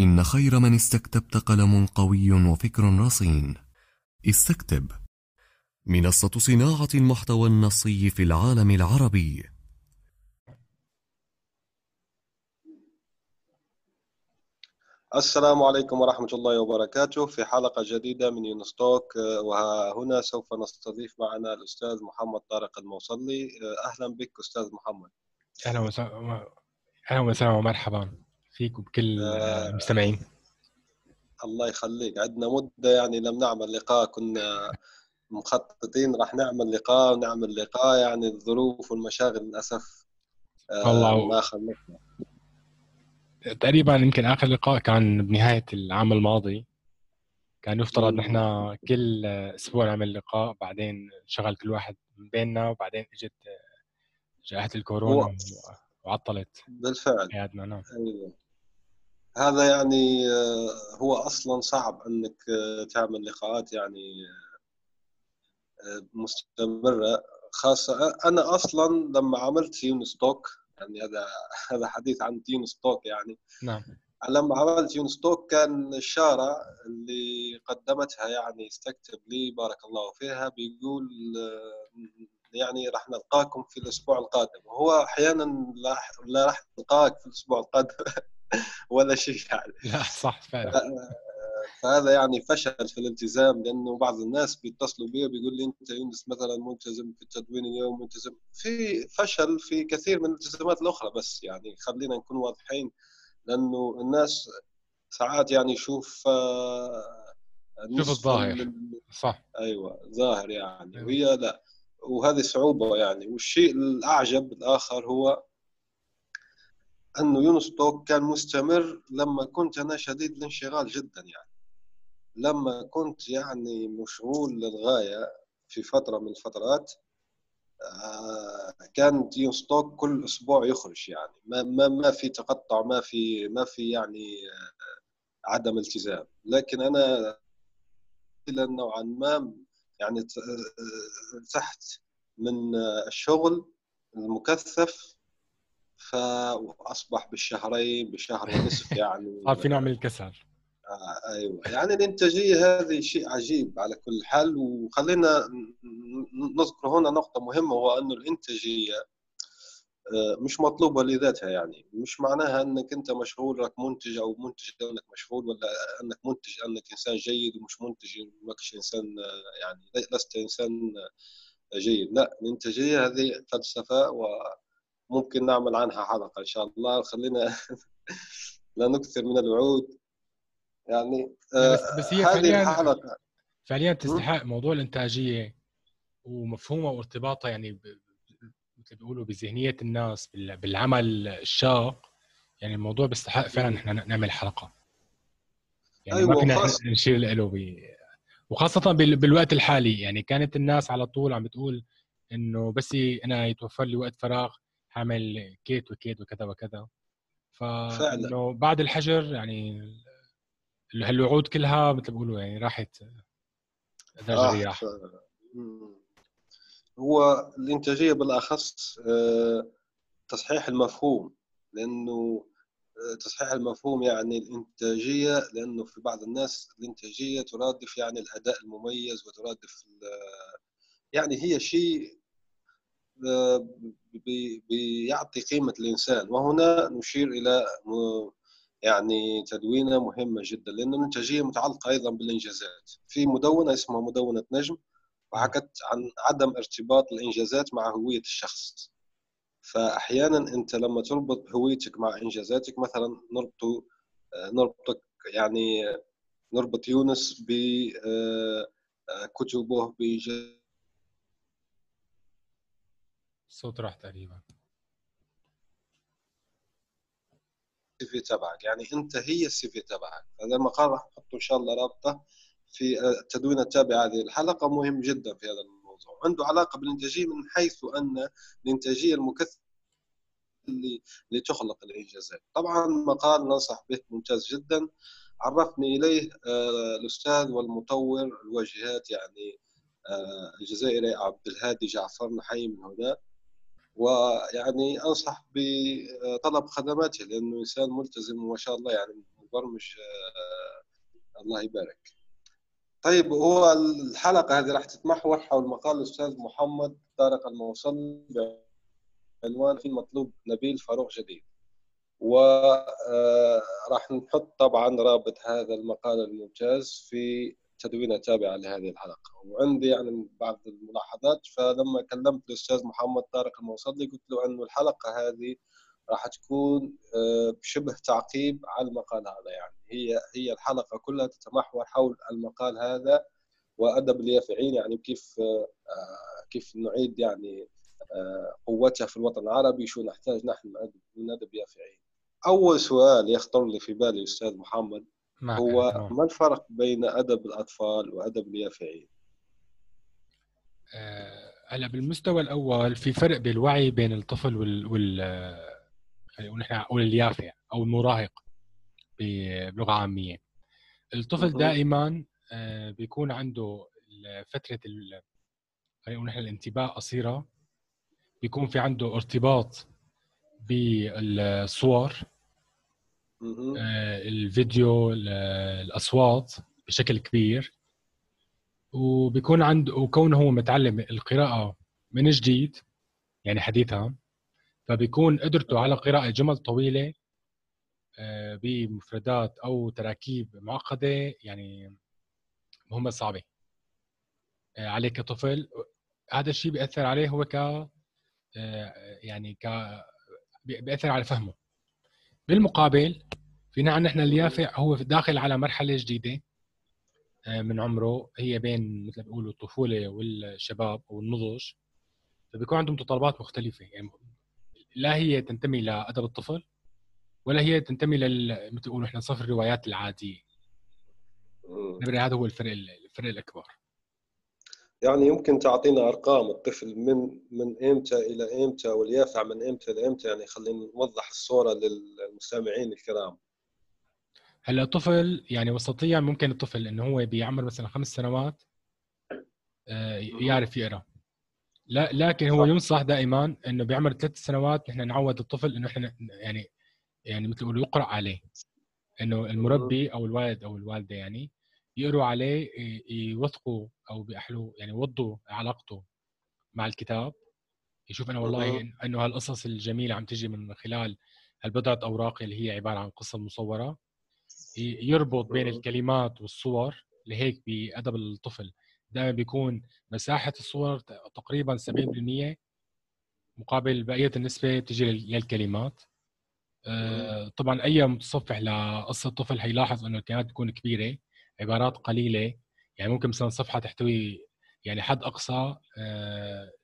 إن خير من استكتبت قلم قوي وفكر رصين. استكتب، منصة صناعة المحتوى النصي في العالم العربي. السلام عليكم ورحمة الله وبركاته، في حلقة جديدة من يونس توك، وهنا سوف نستضيف معنا الأستاذ محمد طارق الموصللي. أهلا بك أستاذ محمد. أهلا وسهلا ومرحبا فيك وبكل المستمعين. الله يخليك، عندنا مدة يعني لم نعمل لقاء، كنا مخططين راح نعمل لقاء يعني الظروف والمشاغل للأسف ما خلتنا. تقريبا يمكن آخر لقاء كان بنهاية العام الماضي، كان يفترض نحن كل أسبوع نعمل لقاء، بعدين شغل كل واحد من بيننا، وبعدين إجت جائحة الكورونا وعطلت بالفعل حياتنا. نعم. أيوة. هذا يعني هو أصلا صعب أنك تعمل لقاءات يعني مستمرة، خاصة أنا أصلا لما عملت يونس توك، يعني هذا حديث عن يونس توك يعني. نعم. لما عملت يونس توك كان الشارع اللي قدمتها يعني استكتب لي بارك الله فيها بيقول يعني راح نلقاكم في الأسبوع القادم، وهو أحيانا لا راح نلقاك في الأسبوع القادم ولا شيء يعني. لا صح فعلا. فهذا يعني فشل في الالتزام، لأنه بعض الناس بيتصلوا بي وبيقول لي أنت يونس مثلا ملتزم في التدوين اليوم، ملتزم في فشل في كثير من الالتزامات الأخرى، بس يعني خلينا نكون واضحين، لأنه الناس ساعات يعني شوف الظاهر. صح. أيوة ظاهر يعني. أيوة. وهي لا، وهذه صعوبة يعني. والشيء الأعجب الآخر هو أنه يونس توك كان مستمر لما كنت أنا شديد الانشغال جدا يعني، لما كنت يعني مشغول للغاية في فترة من الفترات، كان يونس توك كل أسبوع يخرج يعني، ما في تقطع، ما في يعني عدم التزام. لكن أنا نوعا ما يعني تحت من الشغل المكثف، فأصبح بالشهرين بشهر ونصف يعني صار في نوع من الكسل. أيوة يعني الإنتاجية هذه شيء عجيب على كل حال. وخلينا نذكر هنا نقطة مهمة، هو أنه الإنتاجية مش مطلوبة لذاتها يعني، مش معناها أنك أنت مشغول لك منتج، أو منتج أنك مشغول، ولا أنك منتج أنك إنسان جيد، ومش منتج ماكش إنسان يعني لست إنسان جيد. لا، الإنتاجية هذه فلسفة وممكن نعمل عنها حلقة إن شاء الله. خلينا لا نكثر من الوعود يعني. بس هي فعليا تستحق موضوع الإنتاجية ومفهومها وارتباطها يعني مثل بيقولوا بذهنية الناس بالعمل الشاق يعني. الموضوع بيستحق فعلا احنا نعمل حلقة يعني. أيوة، ما فينا نشير له، وخاصة بالوقت الحالي يعني. كانت الناس على طول عم بتقول انه بس انا يتوفر لي وقت فراغ هعمل كيت وكيت وكذا وكذا، فانه بعد الحجر يعني هالوعود كلها مثل بيقولوا يعني راحت درجة رياح. هو الإنتاجية بالأخص تصحيح المفهوم، لأنه تصحيح المفهوم يعني الإنتاجية، لأنه في بعض الناس الإنتاجية ترادف يعني الأداء المميز، وترادف يعني هي شيء بيعطي قيمة الإنسان. وهنا نشير إلى يعني تدوينة مهمة جدا، لأن الإنتاجية متعلقة أيضا بالإنجازات. في مدونة اسمها مدونة نجم، وحكت عن عدم ارتباط الإنجازات مع هوية الشخص. فأحياناً أنت لما تربط هويتك مع إنجازاتك، مثلاً نربط يونس بكتبه صوت راح تقريباً السي في تبعك، يعني انت هي السي في تبعك. هذا المقال راح نحطه ان شاء الله رابطه في التدوينه التابعه هذه الحلقه، مهم جدا في هذا الموضوع. عنده علاقه بالانتاجيه من حيث ان الانتاجيه المكثفه اللي تخلق الانجازات. طبعا مقال ننصح به ممتاز جدا، عرفني اليه الاستاذ والمطور الواجهات يعني الجزائري عبد الهادي جعفر، نحيي من هنا، ويعني انصح بطلب خدماته لانه انسان ملتزم وما شاء الله يعني مبرمج الله يبارك. طيب هو الحلقه هذه راح تتمحور حول مقال الاستاذ محمد طارق الموصللي بعنوان في المطلوب نبيل فاروق جديد، وراح نحط طبعا رابط هذا المقال الممتاز في تدوينه تابعه لهذه الحلقه. وعندي يعني بعض الملاحظات، فلما كلمت الاستاذ محمد طارق الموصللي قلت له انه الحلقه هذه راح تكون بشبه تعقيب على المقال هذا، يعني هي الحلقه كلها تتمحور حول المقال هذا وادب اليافعين، يعني كيف نعيد يعني قوتها في الوطن العربي، شو نحتاج نحن من ادب يافعين. اول سؤال يخطر لي في بالي استاذ محمد هو ما الفرق بين أدب الأطفال وأدب اليافعين؟ هلا بالمستوى الأول في فرق بالوعي بين الطفل ونحن نقول اليافع أو المراهق بلغة عامية. الطفل دائما بيكون عنده فترة نحن الانتباه قصيرة، بيكون في عنده ارتباط بالصور، الفيديو، الأصوات بشكل كبير، وبيكون عنده وكونه هو متعلم القراءة من جديد يعني حديثها، فبيكون قدرته على قراءة جمل طويلة بمفردات أو تراكيب معقدة يعني مهمة صعبة عليه كطفل. هذا الشيء بيأثر عليه هو بيأثر على فهمه. بالمقابل فينا نحن اليافع هو داخل على مرحلة جديدة من عمره، هي بين مثل ما بيقولوا الطفولة والشباب أو النضج، فبيكون عندهم متطلبات مختلفة، يعني لا هي تنتمي لأدب الطفل ولا هي تنتمي مثل ما بيقولوا نحن صف الروايات العادية. نبري هذا هو الفرق الأكبر. يعني يمكن تعطينا أرقام الطفل من إمتى إلى إمتى واليافع من إمتى إلى إمتى، يعني خلينا نوضح الصورة للمستمعين الكرام. هلا الطفل يعني وسطيا ممكن الطفل إنه هو بعمر مثلا 5 سنوات يعرف يقرأ، لكن هو ينصح دائما إنه بعمر 3 سنوات نحن نعود الطفل إنه إحنا يعني مثل يقولوا يقرأ عليه، إنه المربي أو الوالد أو الوالدة يعني يقروا عليه، يوثقوا او بيحلوا يعني يوضوا علاقته مع الكتاب، يشوف انه والله انه هالقصص الجميله عم تجي من خلال هالبضعه اوراق اللي هي عباره عن قصه مصوره، يربط بين الكلمات والصور. لهيك بادب الطفل دائما بيكون مساحه الصور تقريبا 70% مقابل بقيه النسبه بتجي للكلمات. طبعا اي متصفح لقصه الطفل حيلاحظ انه الكلمات تكون كبيره، عبارات قليلة، يعني ممكن مثلا صفحة تحتوي يعني حد أقصى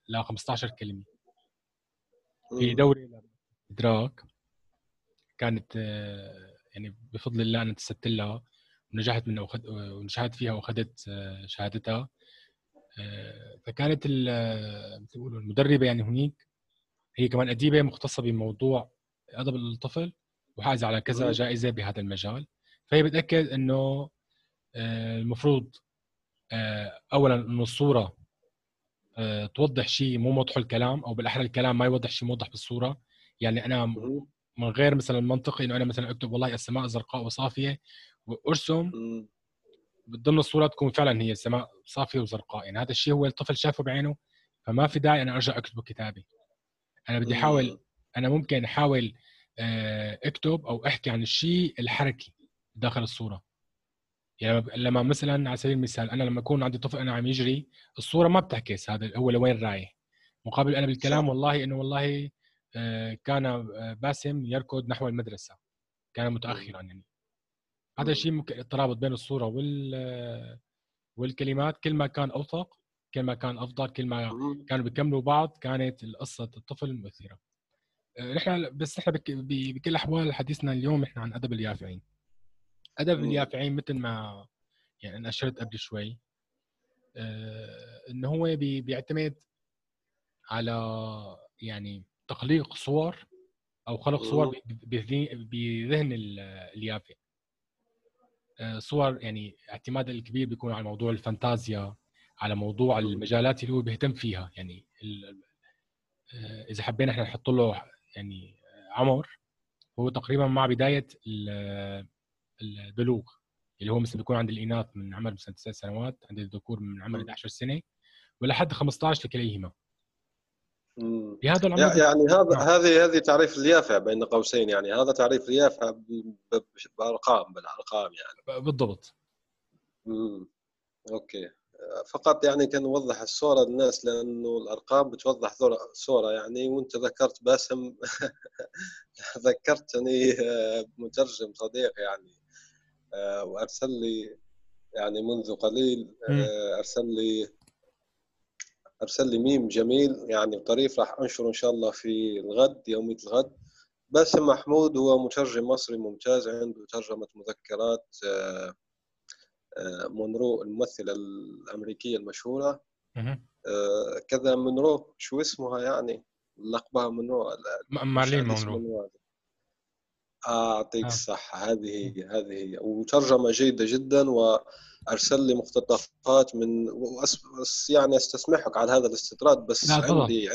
ل 15 كلمة. في دوري إدراك كانت يعني بفضل الله أنا تسدت لها ونجحت منها ونجحت فيها وأخذت شهادتها، فكانت المدربة يعني هناك هي كمان أديبة مختصة بموضوع أدب الطفل وحائزة على كذا جائزة بهذا المجال، فهي بتأكد إنه المفروض اولا انه الصوره توضح شيء مو موضحه الكلام، او بالاحرى الكلام ما يوضح شيء موضح بالصوره. يعني انا من غير مثلا منطقي انه انا مثلا اكتب والله السماء زرقاء وصافيه وارسم بتضل الصوره تكون فعلا هي السماء صافيه وزرقاء، يعني هذا الشيء هو الطفل شافه بعينه، فما في داعي انا ارجع اكتبه كتابي. انا بدي احاول، انا ممكن احاول اكتب او احكي عن الشيء الحركي داخل الصوره. يعني لما مثلا على سبيل المثال انا لما اكون عندي طفل انا عم يجري الصوره ما بتعكس هذا هو لوين رايح، مقابل انا بالكلام والله انه والله كان باسم يركض نحو المدرسه كان متاخرا، يعني هذا الشيء ممكن الترابط بين الصوره والكلمات كل ما كان اوثق كل ما كان افضل، كل ما كانوا بيكملوا بعض كانت قصه الطفل مؤثره. احنا بس احنا بكل احوال حديثنا اليوم احنا عن ادب اليافعين. ادب اليافعين مثل ما يعني انا اشرت قبل شوي انه هو بيعتمد على يعني تخليق صور او خلق صور بذهن اليافع. صور يعني اعتماد الكبير بيكون على موضوع الفانتازيا، على موضوع المجالات اللي هو بيهتم فيها. يعني اذا حبينا احنا نحط له يعني عمر، هو تقريبا مع بدايه البلوغ، اللي هو مثلا بيكون عند الاناث من عمر مثلا 9 سنوات، عند الذكور من عمر 11 سنه ولحد 15 لكليهما. بهذا العمر يعني هذه تعريف اليافع بين قوسين، يعني هذا تعريف اليافع بالارقام يعني بالضبط. اوكي، فقط يعني كان نوضح الصورة للناس، لأنه الأرقام بتوضح صورة يعني. وأنت ذكرت باسم ذكرتني مترجم صديق يعني، وأرسل لي يعني منذ قليل أرسل لي ميم جميل يعني طريف، راح أنشره إن شاء الله في الغد، يومية الغد. باسم محمود هو مترجم مصري ممتاز، عنده ترجمة مذكرات مونرو الممثلة الأمريكية المشهورة. كذا مونرو، شو اسمها يعني لقبها مونرو؟ مارلين مونرو. أعطيك صح، هذه هي. وترجمة جيدة جدا، وأرسل لي مقتطفات من يعني استسمحك على هذا الاستطراد، بس عندي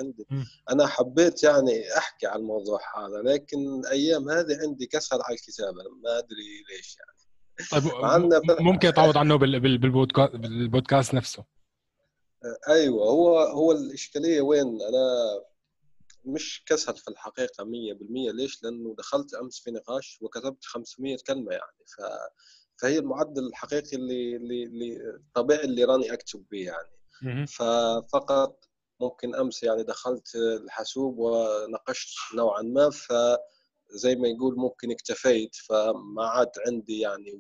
أنا حبيت يعني أحكي على الموضوع هذا، لكن أيام هذه عندي كسل على الكتابة، ما أدري ليش يعني. طيب ممكن يتعوض عنه بالبودكاست نفسه. ايوه، هو الاشكاليه وين؟ انا مش كسل في الحقيقه 100%. ليش؟ لانه دخلت امس في نقاش وكتبت 500 كلمه يعني، فهي المعدل الحقيقي اللي طبيعي اللي راني اكتب به يعني. ففقط ممكن امس يعني دخلت الحاسوب ونقشت نوعا ما، ف زي ما يقول ممكن اكتفيت، فما عاد عندي يعني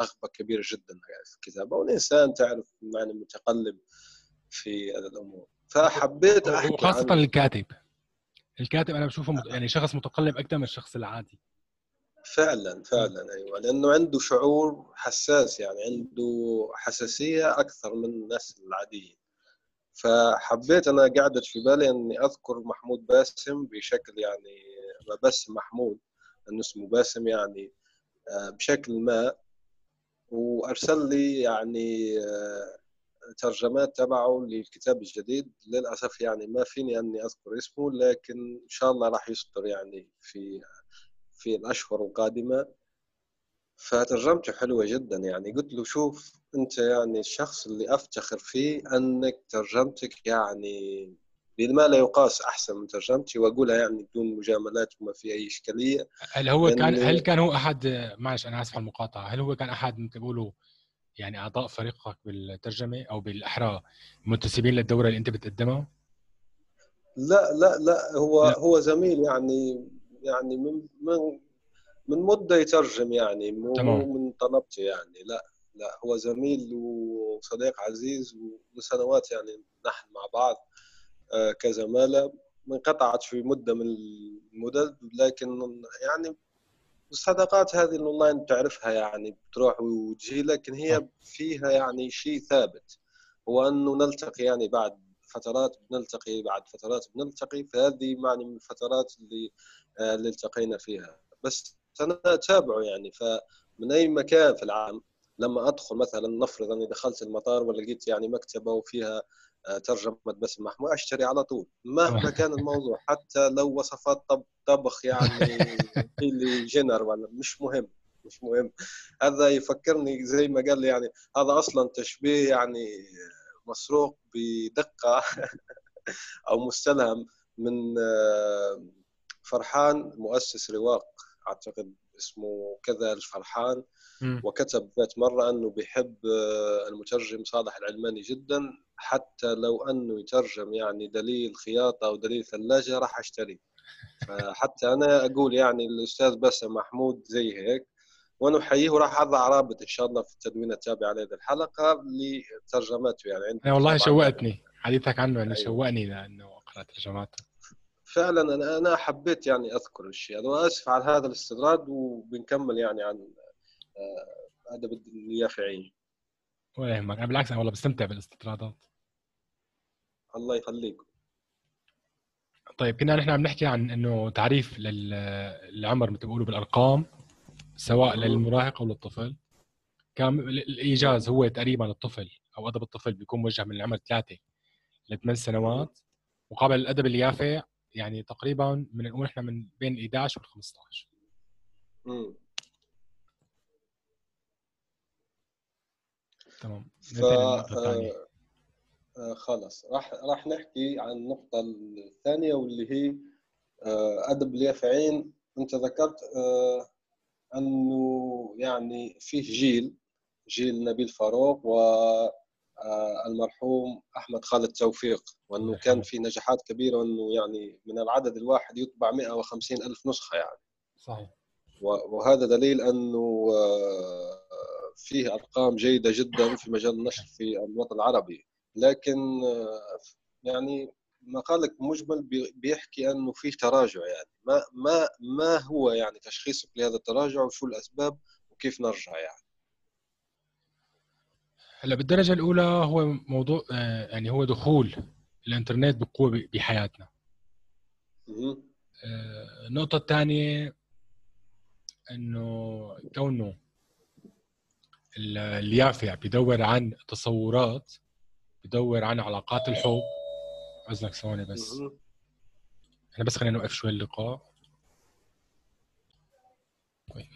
رغبة كبيرة جدا في الكتابة، والإنسان تعرف يعني متقلب في الأمور، فحبيت أحكي وخاصة عن الكاتب أنا بشوفه يعني شخص متقلب أكثر من الشخص العادي. فعلا أيوة، لأنه عنده شعور حساس يعني، عنده حساسية أكثر من الناس العادية. فحبيت، أنا قعدت في بالي أني أذكر محمود باسم بشكل يعني، بس محمود أنه اسمه باسم يعني بشكل ما، وأرسل لي يعني ترجمات تبعه للكتاب الجديد. للأسف يعني ما فيني أني أذكر اسمه، لكن إن شاء الله راح يصدر يعني في الأشهر القادمة. فترجمته حلوة جدا يعني، قلت له شوف أنت يعني الشخص اللي أفتخر فيه أنك ترجمتك يعني بما لا يقاس أحسن من ترجمتي، وأقولها يعني بدون مجاملات وما في أي إشكالية. هل كان هو أحد، معلش أنا آسف على المقاطعة، هل هو كان أحد مثل بقولوا يعني أعضاء فريقك بالترجمة، أو بالأحرى منتسبين للدورة اللي أنت بتقدمها؟ لا هو زميل يعني من مدة يترجم يعني، مو من طلبتي يعني. لا هو زميل وصديق عزيز، وسنوات يعني نحن مع بعض كزمالة. انقطعت في مدة من المدد، لكن يعني الصداقات هذه اللي والله تعرفها يعني بتروح وتجي، لكن هي فيها يعني شيء ثابت، هو أنه نلتقي يعني بعد فترات بنلتقي. فهذه معني من الفترات اللي التقينا فيها. بس أنا أتابعه يعني، فمن أي مكان في العالم لما أدخل، مثلا نفرض أني دخلت المطار ولقيت يعني مكتبة وفيها ترجمة باسم محمود، أشتري على طول مهما كان الموضوع، حتى لو وصفات طبخ يعني اللي جينر ولا مش مهم. هذا يفكرني زي ما قال لي يعني، هذا أصلا تشبيه يعني مسروق بدقة أو مستلهم من فرحان مؤسس رواق، أعتقد اسمه كذا الفرحان. وكتب ذات مرة أنه بيحب المترجم صالح العلماني جدا، حتى لو أنه يترجم يعني دليل خياطة أو دليل ثلاجة راح أشتري. فحتى أنا أقول يعني الأستاذ باسم محمود زي هيك، وأنا أحييه، وراح أضع رابط إن شاء الله في التدوينة التابعة لهذه الحلقة لترجماته يعني. أنا والله شوقتني حديثك عنه، أنه شوقني لأنه أقرأ ترجماته. فعلا انا حبيت يعني اذكر الشيء. انا اسف على هذا الاستطراد، وبنكمل يعني عن ادب اليافعين. ولا يهمك، بالعكس انا والله بستمتع بالاستطرادات. الله يخليكم. طيب كنا نحن عم نحكي عن انه تعريف للعمر مثل ما بيقولوا بالارقام، سواء للمراهق او للطفل. كان الايجاز هو تقريبا الطفل او ادب الطفل بيكون موجه من العمر 3 ل 8 سنوات، وقابل الادب اليافع يعني تقريبا من نقول احنا من بين 11 وال 15. تمام. خلص راح نحكي عن النقطة الثانية واللي هي أدب اليافعين. أنت ذكرت أنه يعني فيه جيل نبيل فاروق والمرحوم أحمد خالد توفيق، وأنه كان في نجاحات كبيرة، وأنه يعني من العدد الواحد يطبع 150,000 نسخة يعني. صحيح. وهذا دليل أنه فيه أرقام جيدة جدا في مجال النشر في الوطن العربي. لكن يعني مقالك مجمل بيحكي انه في تراجع، يعني ما هو يعني تشخيصك لهذا التراجع وشو الاسباب وكيف نرجع يعني؟ هلا بالدرجه الاولى هو موضوع يعني هو دخول الانترنت بقوه بحياتنا. النقطه الثانيه انه كونه اليافع بيدور عن تصورات، بدور عن علاقات الحب. عزنك ثواني بس، احنا بس خلينا نوقف شوي اللقاء. طيب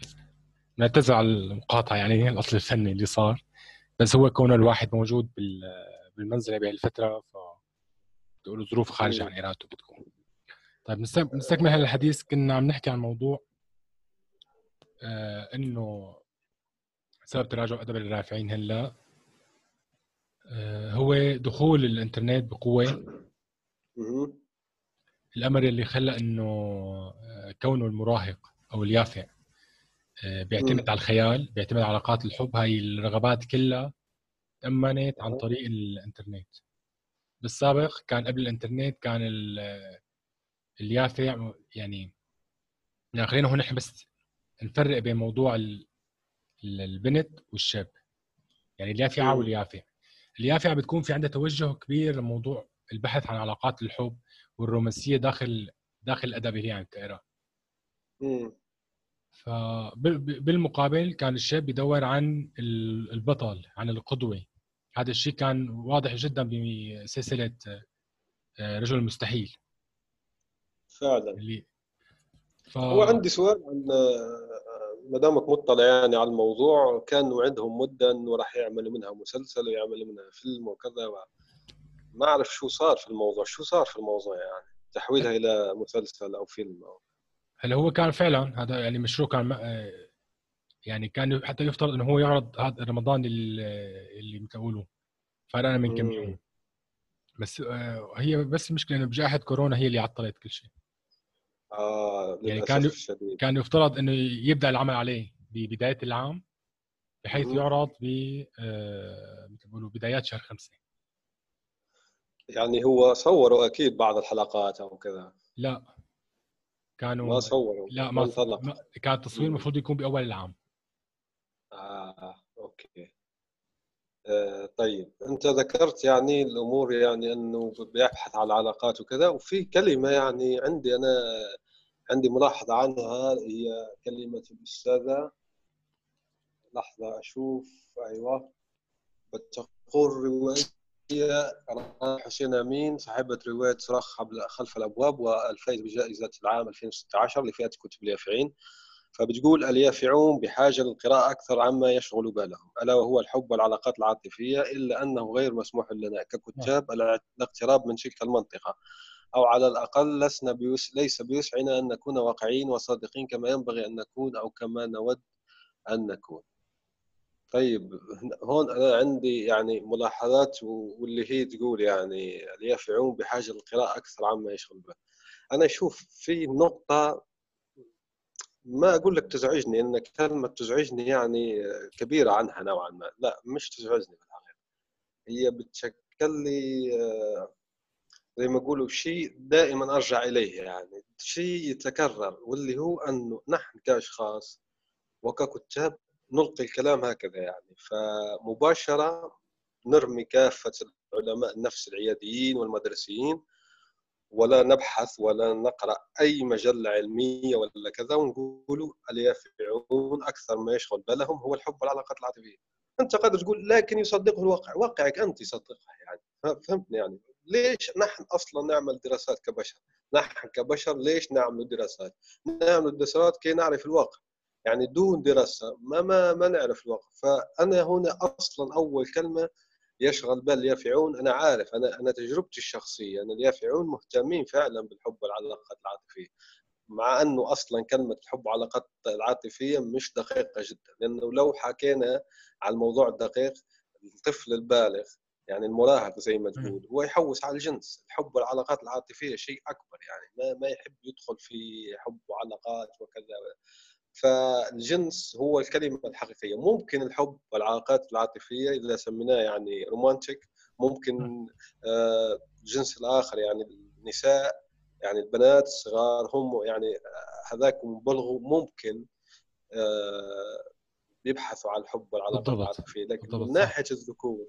نعتذر على المقاطعه يعني الاصل الفني اللي صار، بس هو كون الواحد موجود بالمنزله بهالفتره، ف بتقولوا ظروف خارجه عن ارادته بتكون. طيب نستكمل هذا الحديث. كنا عم نحكي عن موضوع انه سبب تراجع ادب الرافعين هلا هو دخول الانترنت بقوه. الامر اللي خلى انه كونه المراهق او اليافع بيعتمد على الخيال، بيعتمد على علاقات الحب، هاي الرغبات كلها تأمنت عن طريق الانترنت. بالسابق كان قبل الانترنت كان اليافع يعني خلينا هون نحن بس نفرق بين موضوع البنت والشاب، يعني اليافعه واليافع. اليافعة بتكون في عندها توجه كبير لموضوع البحث عن علاقات الحب والرومانسية داخل الأدب اللي عم تقراه. فبالمقابل كان الشاب بيدور عن البطل، عن القدوة. هذا الشيء كان واضح جدا بسلسلة رجل المستحيل. فعلا. هو عندي سؤال عن مدامك مطلع يعني على الموضوع. كانوا عندهم مدة انه راح يعملوا منها مسلسل ويعملوا منها فيلم وكذا، ما اعرف شو صار في الموضوع يعني تحويلها الى مسلسل او فيلم او هل هو كان فعلا هذا يعني مشروع كان يعني كان حتى يفترض انه هو يعرض هذا رمضان اللي بتقولوه فرقنا من كم يوم، بس هي بس المشكله انه بجائحه كورونا هي اللي عطلت كل شيء. يعني كان يفترض انه يبدا العمل عليه ببدايه العام بحيث يعرض بدايات شهر 5. يعني هو صوروا اكيد بعض الحلقات او كذا؟ لا كانوا ما صوروا، لا ما كان التصوير المفروض يكون باول العام. اوكي. طيب انت ذكرت يعني الامور يعني انه بيبحث عن علاقات وكذا، وفي كلمه يعني عندي ملاحظه عنها، هي كلمه الاستاذه، لحظه اشوف، ايوه، بتقول روايه حسام امين صاحبه روايه صراخ خلف الابواب والفائز بجائزه العام 2016 لفئه كتب اليافعين. فبتقول اليافعون بحاجة للقراءة أكثر عما يشغل بالهم، ألا وهو الحب والعلاقات العاطفية، إلا أنه غير مسموح لنا ككتاب الاقتراب من تلك المنطقة، أو على الأقل ليس بيسعنا أن نكون واقعيين وصادقين كما ينبغي أن نكون أو كما نود أن نكون. طيب هون أنا عندي يعني ملاحظات، واللي هي تقول يعني اليافعون بحاجة للقراءة أكثر عما يشغل بالهم. أنا أشوف في نقطة ما أقول لك تزعجني، إن كلمة تزعجني يعني كبيرة عنها نوعا ما. لا مش تزعجني بالحقيقة، هي بتشكل لي زي ما يقولوا شيء دائما ارجع اليه، يعني شيء يتكرر، واللي هو انه نحن كاشخاص وككتاب نلقي الكلام هكذا، يعني فمباشره نرمي كافه العلماء النفس العياديين والمدرسيين، ولا نبحث ولا نقرا اي مجله علميه ولا كذا، ونقولوا اللي يفعلون اكثر ما يشغل بالهم هو الحب والعلاقات العاطفيه. انت قادر تقول لكن يصدقه الواقع، واقعك انت يصدقه، يعني فهمتني؟ يعني ليش نحن اصلا نعمل دراسات كبشر؟ نحن كبشر ليش نعمل دراسات؟ نعمل دراسات كي نعرف الواقع، يعني دون دراسه ما نعرف الواقع. فانا هنا اصلا اول كلمه يشغل بال اليافعون، انا عارف، انا تجربتي الشخصيه ان اليافعون مهتمين فعلا بالحب والعلاقات العاطفيه، مع انه اصلا كلمه الحب والعلاقات العاطفيه مش دقيقه جدا، لانه لو حكينا على الموضوع الدقيق الطفل البالغ يعني المراهق زي ما تقول هو يحوس على الجنس. الحب والعلاقات العاطفيه شيء اكبر، يعني ما يحب يدخل في حب وعلاقات وكذا. فالجنس هو الكلمه الحقيقيه. ممكن الحب والعلاقات العاطفيه اذا سميناه يعني رومانتيك، ممكن الجنس الاخر يعني النساء، يعني البنات الصغار هم يعني هذاك مبلغوا، ممكن يبحثوا عن الحب والعلاقات العاطفيه، لكن من ناحيه الذكور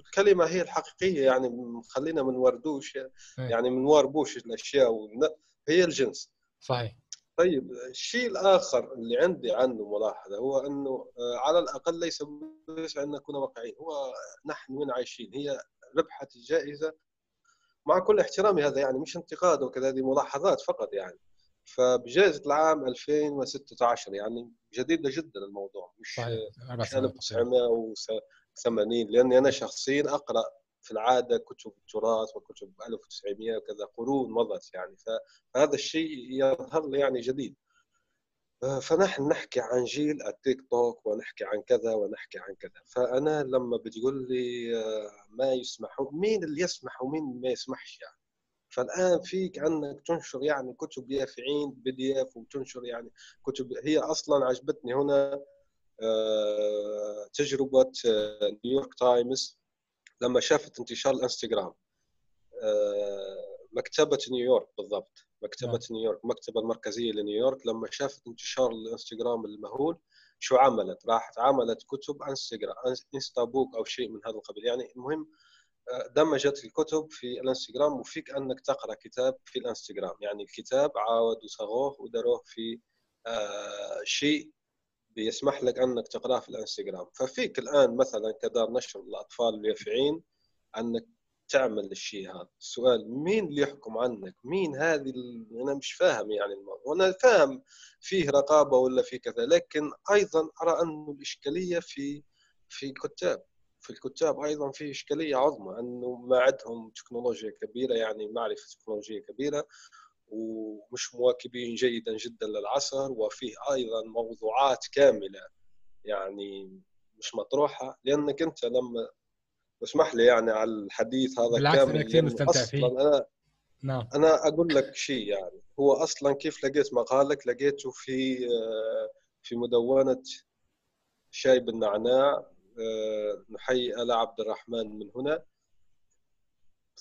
الكلمه هي الحقيقيه، يعني خلينا ما نوردوش، يعني ما نواربوش الاشياء، هي الجنس. صحيح. طيب الشيء الآخر اللي عندي عنه ملاحظة هو أنه على الأقل ليس بس أن نكون واقعيين، هو نحن وين عايشين. هي ربحة الجائزة مع كل احترامي، هذا يعني مش انتقاد وكذا، هذه ملاحظات فقط يعني. فبجائزة العام 2016 يعني جديدة جدا الموضوع، مش 1980، لأني أنا شخصيا أقرأ في العادة كتب التراث وكتب 1900 وكذا، قرون مضت يعني، فهذا الشيء يظهر لي يعني جديد. فنحن نحكي عن جيل التيك توك ونحكي عن كذا ونحكي عن كذا، فأنا لما بتقول لي ما يسمح، مين اللي يسمح ومين ما يسمحش يعني؟ فالآن فيك أنك تنشر يعني كتب يافعين PDF، وتنشر يعني كتب. هي أصلا عجبتني هنا تجربة نيويورك تايمز لما شافت انتشار الانستغرام، مكتبة نيويورك بالضبط، مكتبة نيويورك، المكتبة المركزية لنيويورك، لما شافت انتشار الانستغرام المهول شو عملت؟ راحت عملت كتب انستغرام، انستا بوك أو شيء من هذا القبيل يعني. المهم دمجت الكتب في الانستغرام، وفيك أنك تقرأ كتاب في الانستغرام، يعني الكتاب عاودوا صغوه ودروه في شيء بيسمح لك أنك تقرأ في الانستغرام. ففيك الآن مثلا كدار نشر الأطفال اليافعين أنك تعمل الشيء هذا. السؤال مين اللي يحكم عنك؟ مين هذه أنا مش فاهم يعني الموضوع، وأنا فاهم فيه رقابة ولا فيه كذا، لكن أيضا أرى أنه الإشكالية في الكتاب، في الكتاب أيضا في إشكالية عظمى، أنه ما عندهم تكنولوجيا كبيرة، يعني معرفة تكنولوجية كبيرة، ومش مواكبين جيدا جدا للعصر، وفيه أيضا موضوعات كاملة يعني مش مطروحة. لأنك أنت لما اسمح لي يعني على الحديث هذا كامل، أنا أقول لك شيء يعني، هو أصلا كيف لقيت مقالك؟ لقيته في مدونة شاي بالنعناع، نحيي آل عبد الرحمن من هنا،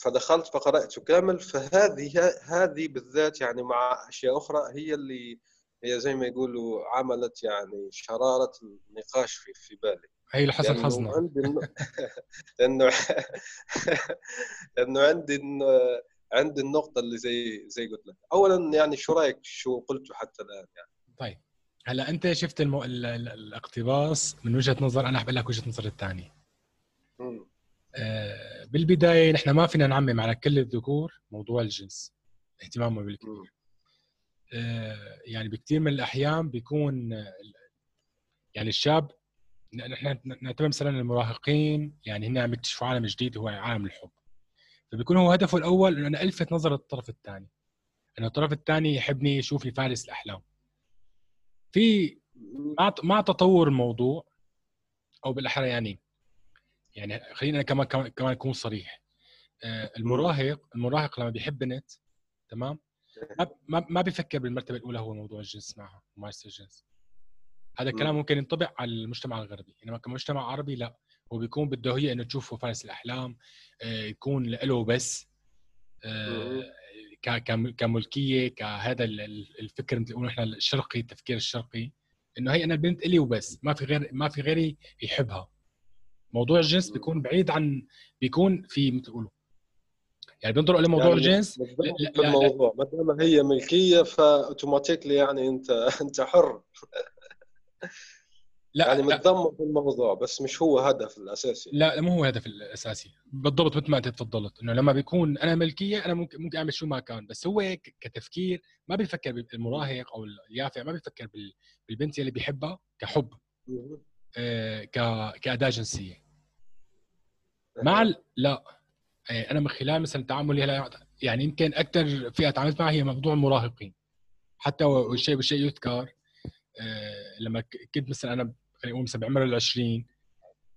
فدخلت فقرأته كامل. فهذه بالذات يعني مع أشياء أخرى هي اللي هي زي ما يقولوا عملت يعني شرارة النقاش في بالي، هي لحسن حظنا لأنه عندي النقطة اللي زي قلت لك. أولا يعني شو رأيك شو قلته حتى الآن يعني؟ طيب هلا أنت شفت الاقتباس من وجهة نظر، أنا أحب لك وجهة نظر الثانية. بالبداية نحن ما فينا نعمم على كل الذكور موضوع الجنس اهتمامه بالكبير، يعني بكثير من الأحيان بيكون يعني الشاب، نحن نعتبر مثلا المراهقين يعني هن عم يكتشفوا عالم جديد هو عالم الحب، فبيكون هو هدفه الأول إنه أنا ألفت نظر الطرف الثاني، إنه الطرف الثاني يحبني، يشوفني فارس الأحلام. في مع تطور الموضوع أو بالأحرى يعني خلينا كمان اكون صريح، المراهق لما بيحب بنت، تمام، ما بيفكر بالمرتبه الاولى هو موضوع الجنس معها، ممارسه الجنس. هذا الكلام ممكن ينطبق على المجتمع الغربي، انما كمجتمع عربي لا، هو بيكون بده هي انه تشوفه فارس الاحلام، يكون له بس كملكيه كهذا الفكر اللي بنقوله احنا الشرقي، التفكير الشرقي، انه هي انا البنت الي وبس، ما في غيري يحبها. موضوع الجنس بيكون بعيد عن، بيكون في مثل يقولوا يعني بينظروا لموضوع يعني الجنس في الموضوع، ما دام هي ملكيه فاوتوماتيكلي يعني انت حر. لا يعني متضمن في الموضوع، بس مش هو هدف الاساسي. لا مو هو هدف الاساسي بالضبط، مثل ما انت تفضلت انه لما بيكون انا ملكيه انا ممكن اعمل شو ما كان، بس هو كتفكير ما بيفكر بالمراهق او اليافع، ما بيفكر بالبنت اللي بيحبها كحب كأداة جنسيه. مع لا انا من خلال مثلا تعاملي هلا يعني يمكن اكثر فئه تعاملت معها هي موضوع المراهقين، حتى والشيء يذكر لما كنت مثلا انا خلينا نقول مثلا بعمر ال20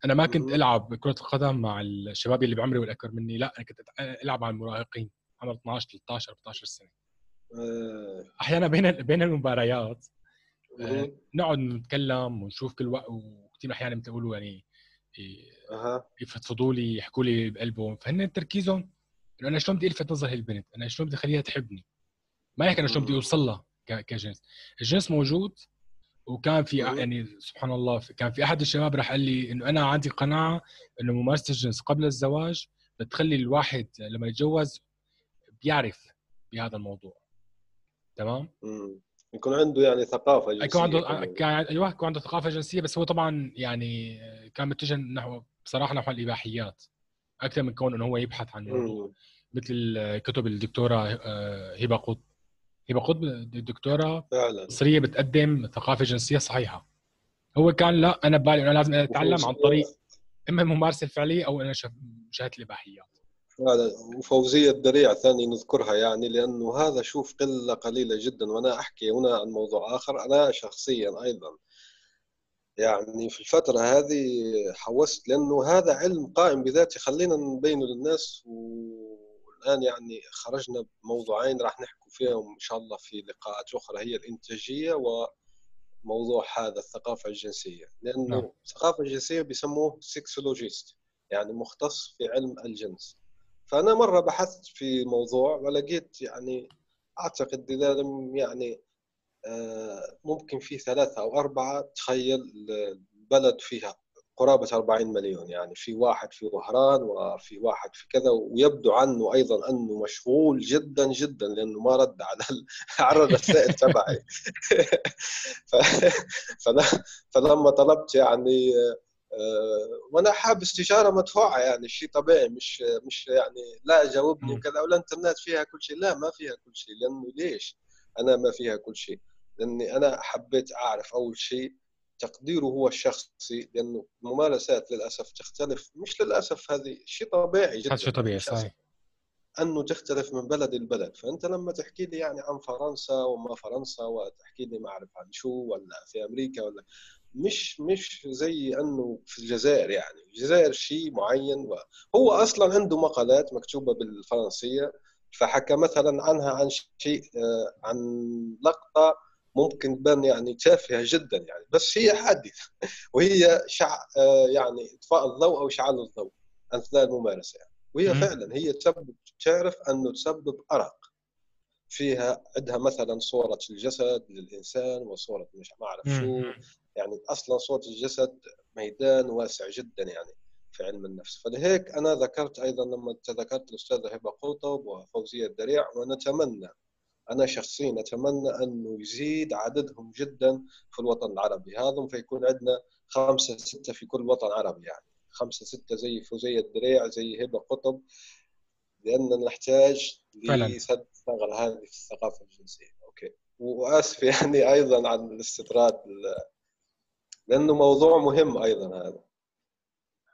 انا ما كنت العب كره القدم مع الشباب اللي بعمري والاكبر مني، لا انا كنت العب مع المراهقين عمر 12 13 14 سنه. احيانا بين المباريات نقعد نتكلم ونشوف كل وقت، وكثير احيانا بتقولوا يعني يفضفضوا لي يحكوا لي بقلبهم، فهن تركيزهم انه انا شلون بدي الفت نظر هالبنت، انا شلون بدي اخليها تحبني، ما يحكي انا شلون بدي اوصل لها كجنس. الجنس موجود. وكان في يعني سبحان الله كان في احد الشباب راح قال لي انه انا عندي قناعه انه ممارسه الجنس قبل الزواج بتخلي الواحد لما يتجوز بيعرف بهذا الموضوع. تمام، يكون عنده يعني ثقافه جنسيه، يكون عنده ثقافه جنسيه. بس هو طبعا يعني كان متجه نحو بصراحه نحو الاباحيات اكثر من كون انه هو يبحث عن الموضوع، مثل كتب الدكتوره هبة قطب الدكتورة مصرية بتقدم ثقافة جنسية صحيحة. هو كان لا أنا ببالي أنا لازم أتعلم عن طريق إما الممارسة الفعلية أو أنا مشاهدة الإباحيات. وفوزية الدريعة ثاني نذكرها يعني، لأنه هذا شوف قلة قليلة جدا. وأنا أحكي هنا عن موضوع آخر، أنا شخصيا أيضا يعني في الفترة هذه حوست، لأنه هذا علم قائم بذاته خلينا نبينه للناس. الآن يعني خرجنا بموضوعين راح نحكي فيهم إن شاء الله في لقاءات أخرى، هي الإنتاجية وموضوع هذا الثقافة الجنسية، لأنه الثقافة الجنسية بيسموه سيكسولوجيست يعني مختص في علم الجنس. فأنا مرة بحثت في موضوع ولقيت يعني أعتقد يعني ممكن في 3 أو 4 تخيل البلد فيها قرابة 40 مليون، يعني في واحد في وهران وفي واحد في كذا، ويبدو عنه أيضاً أنه مشغول جداً جداً لأنه ما رد على الرسائل تبعي. فلما طلبت يعني وأنا حاب استشارة مدفوعة يعني شيء طبيعي، مش يعني لا جاوبني وكذا ولا الإنترنت فيها كل شيء، لا ما فيها كل شيء. لأنه ليش أنا ما فيها كل شيء؟ لأني أنا حبيت أعرف أول شيء تقديره هو الشخصي، لأنه الممارسات للأسف تختلف، مش للأسف هذه شيء طبيعي جدا، شيء طبيعي صحيح أنه تختلف من بلد لبلد. فأنت لما تحكي لي يعني عن فرنسا وما فرنسا وتحكي لي ما أعرف عن شو ولا في أمريكا ولا مش زي أنه في الجزائر، يعني الجزائر شيء معين، هو أصلا عنده مقالات مكتوبة بالفرنسية فحكى مثلا عنها عن شيء عن لقطة ممكن تبان يعني تافهة جدا يعني، بس هي حادثة وهي يعني إطفاء الضوء أو إشعال الضوء أثناء الممارسة يعني. وهي فعلا هي تعرف أنه تسبب أرق، فيها عندها مثلا صورة الجسد للإنسان وصورة مش ما أعرف شو، يعني أصلا صورة الجسد ميدان واسع جدا يعني في علم النفس. فلهيك أنا ذكرت أيضا لما تذكرت الأستاذة هبة قطب وفوزية الدريع، ونتمنى أنا شخصياً أتمنى أنه يزيد عددهم جداً في الوطن العربي هذا، فيكون عندنا 5-6 في كل وطن عربي، يعني 5-6 زي فوزية الدريع زي هبة قطب، لأننا نحتاج لسد ثغرة هذه في الثقافة الجنسية. أوكي، وأسف يعني أيضاً عن الاستطراد لأنه موضوع مهم أيضاً هذا،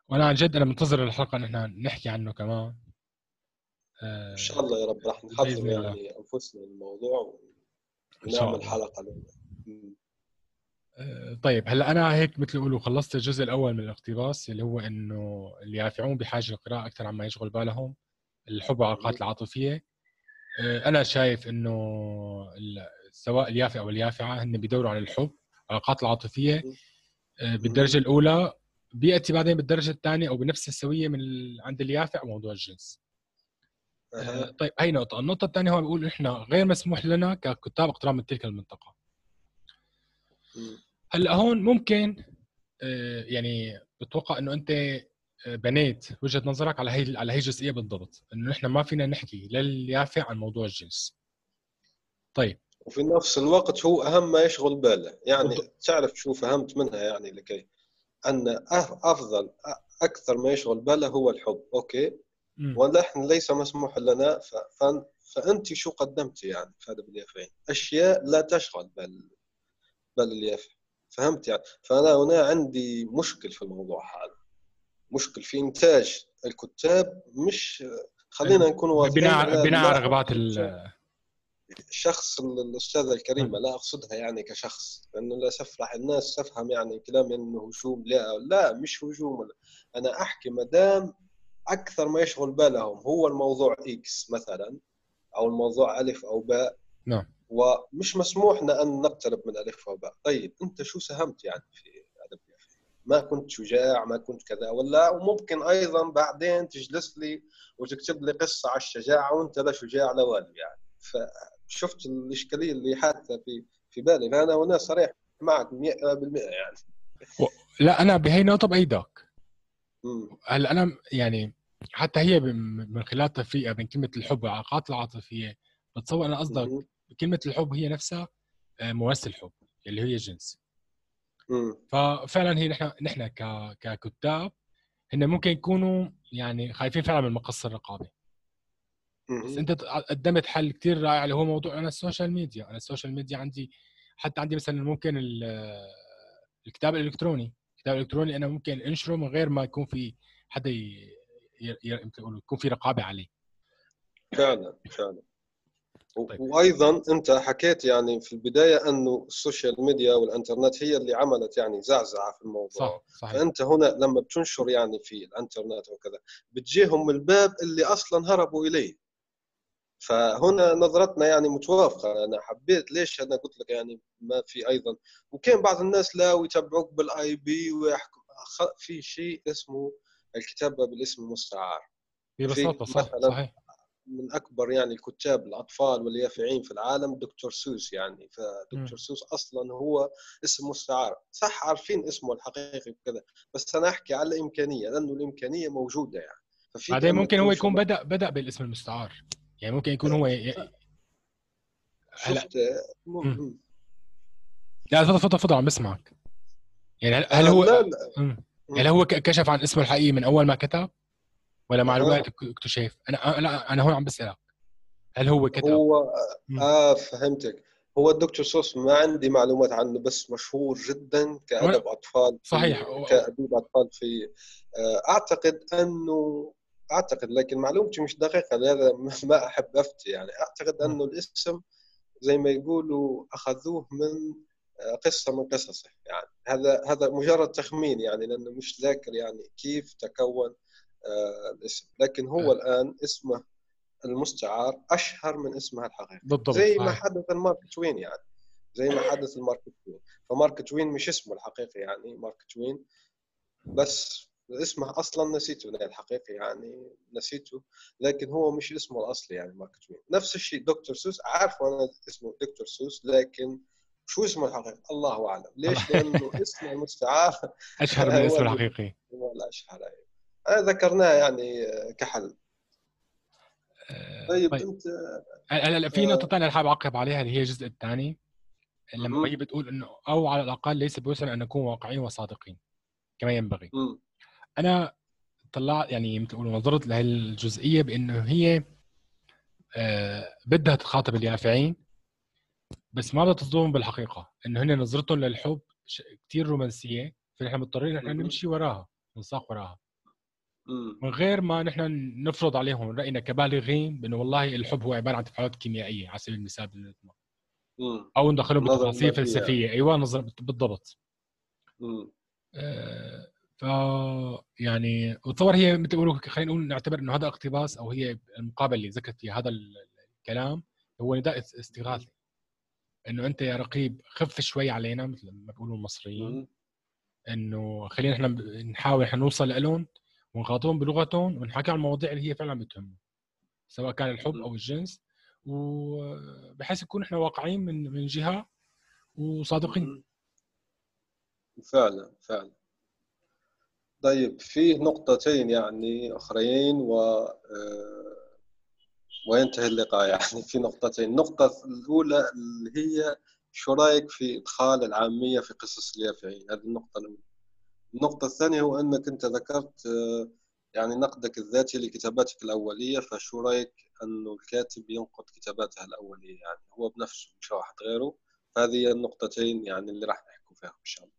وأنا عن جد أنا منتظر الحلقة أن احنا نحكي عنه كمان إن شاء الله. يا رب راح نحضر يعني أنفسنا الموضوع ونعمل حلقة لنا. طيب هلأ أنا هيك مثل يقولوا خلصت الجزء الأول من الاقتباس، اللي هو أنه اللي يافعون بحاجة للقراءة أكثر عما يشغل بالهم الحب والعلاقات العاطفية. أنا شايف أنه سواء اليافع أو اليافعة هن بيدوروا على الحب والعلاقات العاطفية بالدرجة الأولى، بيأتي بعدين بالدرجة الثانية أو بنفس السوية من عند اليافع موضوع الجنس. طيب هاي نقطة. النقطة الثانية هو بيقول إحنا غير مسموح لنا ككتاب اقتراب من تلك المنطقة. هلا هون ممكن يعني بتوقع إنه أنت بنيت وجهة نظرك على هي الجزئية بالضبط، إنه إحنا ما فينا نحكي لليافع عن موضوع الجنس. طيب وفي نفس الوقت هو أهم ما يشغل باله، يعني تعرف شو فهمت منها يعني لكي أن أفضل أكثر ما يشغل باله هو الحب، أوكي؟ ونحن ليس مسموح لنا فأنت شو قدمت يعني في هذا باليافعين؟ أشياء لا تشغل بال اليافع، فهمت يعني؟ فأنا هنا عندي مشكل في الموضوع هذا، مشكل في إنتاج الكتاب، مش خلينا نكون واضحين بناء على رغبات الشخص. الأستاذة الكريمة لا أقصدها يعني كشخص، لأنه لا سفرح الناس تفهم يعني كلام إنه هجوم، لا مش هجوم. أنا أحكي مدام أكثر ما يشغل بالهم هو الموضوع إكس مثلا أو الموضوع ألف أو باء، نعم، ومش مسموحنا أن نقترب من ألف أو باء. طيب أنت شو ساهمت يعني في أدب؟ ما كنت شجاع، ما كنت كذا ولا. وممكن أيضا بعدين تجلس لي وتكتب لي قصة على الشجاعة وأنت لا شجاع لا والي يعني. فشفت الإشكالية اللي حاطة في بالي، فأنا هنا صريح معك 100% يعني. لا أنا بهي نقطة بأيدك. هلا أنا يعني حتى هي من خلال تفريقها بين كلمة الحب والعلاقات العاطفية، بتصور أنا قصدك كلمة الحب هي نفسها مورث الحب اللي هي جنس. ففعلا هي نحن ككتاب هن ممكن يكونوا يعني خايفين فعلا من مقص الرقابة. بس أنت قدمت حل كتير رائع اللي هو موضوع أنا السوشيال ميديا. أنا السوشيال ميديا عندي، حتى عندي مثلا ممكن الكتاب الإلكتروني. الكتاب الإلكتروني أنا ممكن أنشره من غير ما يكون في حدا يكون في رقابة عليه. فعلا. طيب. وأيضا أنت حكيت يعني في البداية أنه السوشيال ميديا والإنترنت هي اللي عملت يعني زعزعة في الموضوع. صح. فأنت هنا لما بتنشر يعني في الإنترنت وكذا بتجيهم الباب اللي أصلا هربوا إليه. فهنا نظرتنا يعني متوافقة. أنا حبيت ليش أنا قلت لك يعني ما في أيضا، وكان بعض الناس لا ويتبعوك بالآي بي ويحكوا في شيء اسمه الكتابة بالاسم المستعار. ببساطة صحيح. من أكبر يعني الكتاب الأطفال واليافعين في العالم دكتور سوس يعني. فدكتور سوس أصلاً هو اسم مستعار، صح عارفين اسمه الحقيقي وكذا، بس أنا أحكي على الإمكانية لأنه الإمكانية موجودة يعني. بعدين ممكن هو يكون بدأ بالاسم المستعار يعني، ممكن يكون هو هلا لا تفضل عم بسمعك يعني. هل هو كشف عن اسمه الحقيقي من أول ما كتب ولا مع الوقت اكتشف؟ انا هون عم بسألك هل هو كتب. هو فهمتك. هو الدكتور سوس ما عندي معلومات عنه، بس مشهور جدا كأدب اطفال. صحيح كأدب اطفال في اعتقد لكن معلومتي مش دقيقه لهذا ما احب افتي يعني. اعتقد انه الاسم زي ما يقولوا اخذوه من قصة من قصصه يعني. هذا مجرد تخمين يعني، لانه مش ذاكر يعني كيف تكون الاسم، لكن هو الآن اسمه المستعار أشهر من اسمه الحقيقي. بالضبط. زي ما حدث مارك توين يعني، فمارك توين مش اسمه الحقيقي يعني مارك توين، بس اسمه أصلا نسيته الحقيقي يعني نسيته، لكن هو مش اسمه الأصلي يعني مارك توين. نفس الشيء دكتور سوس، عارفه أنا اسمه دكتور سوس، لكن شو اسمه الحقيقي الله أعلم. ليش؟ لأنه اسمه المستعار أشهر من اسمه الحقيقي. ولا أشهر يعني. ذكرناه يعني كحل. طيب. انت هلا في نقطه ثانيه حابب اعقب عليها اللي هي الجزء الثاني لما هي بتقول انه او على الاقل ليس بوسعنا ان نكون واقعيين وصادقين كما ينبغي. انا طلعت يعني مثل نظرت لهالجزئيه بانه هي بدها تخاطب اليافعين بس ما بدها تصدمهم بالحقيقه، انه هن نظرتهم للحب كثير رومانسيه، فنحن مضطرين نحن نمشي وراها، نساق وراها من غير ما نحن نفرض عليهم رأينا كبالغين بأنه والله الحب هو عبارة عن تفاعلات كيميائية على سبيل المثال، أو ندخلهم بتفاصيل فلسفية. أيوة نظر بالضبط. يعني وتصور هي بتقولوا خلينا نقول نعتبر إنه هذا اقتباس، أو هي المقابل اللي ذكرت فيه هذا الكلام هو نداء استغاثي، إنه أنت يا رقيب خف شوي علينا مثل ما بيقولوا المصريين، إنه خلينا إحنا نحاول نوصل لهم ونخاطبهم بلغتهم ونحكي عن المواضيع اللي هي فعلا بتهمهم. سواء كان الحب او الجنس، وبحيث يكون احنا واقعين من جهه وصادقين. فعلا فعلا. طيب فيه نقطتين يعني اخرين وينتهي اللقاء. يعني في نقطتين، النقطه الاولى اللي هي شو رايك في ادخال العاميه في قصص اليافعين؟ هذه النقطه الاولى. النقطه الثانيه هو انك انت ذكرت يعني نقدك الذاتي لكتاباتك الاوليه، فشو رايك انه الكاتب ينقد كتاباته الاوليه يعني هو بنفسه مش واحد غيره؟ فهذه النقطتين يعني اللي راح نحكوا فيها ان شاء الله.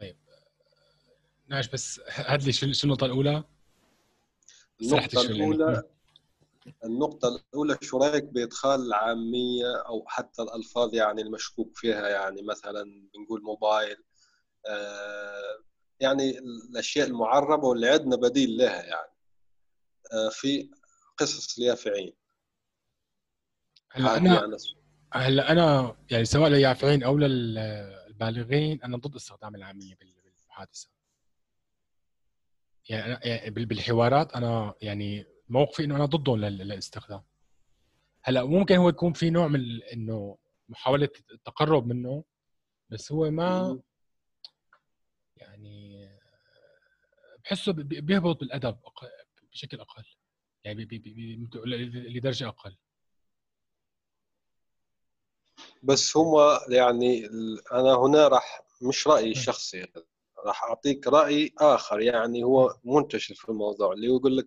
طيب نعش بس هات لي شو النقطه الاولى. النقطه الاولى شو رايك بادخال العاميه او حتى الالفاظ يعني المشكوك فيها، يعني مثلا بنقول موبايل، يعني الاشياء المعربه واللي عندنا بديل لها يعني في قصص اليافعين. هلا انا يعني سواء لليافعين او للبالغين انا ضد استخدام العاميه بالمحادثه، يعني بالحوارات انا يعني موقفي انه انا ضده للاستخدام. هلا ممكن هو يكون في نوع من انه محاوله التقرب منه، بس هو ما يعني بحسه بيهبط بالادب بشكل اقل، يعني لدرجه اقل. بس هما يعني انا هنا راح مش رايي الشخصي، راح اعطيك راي اخر يعني هو منتشر في الموضوع، اللي هو يقول لك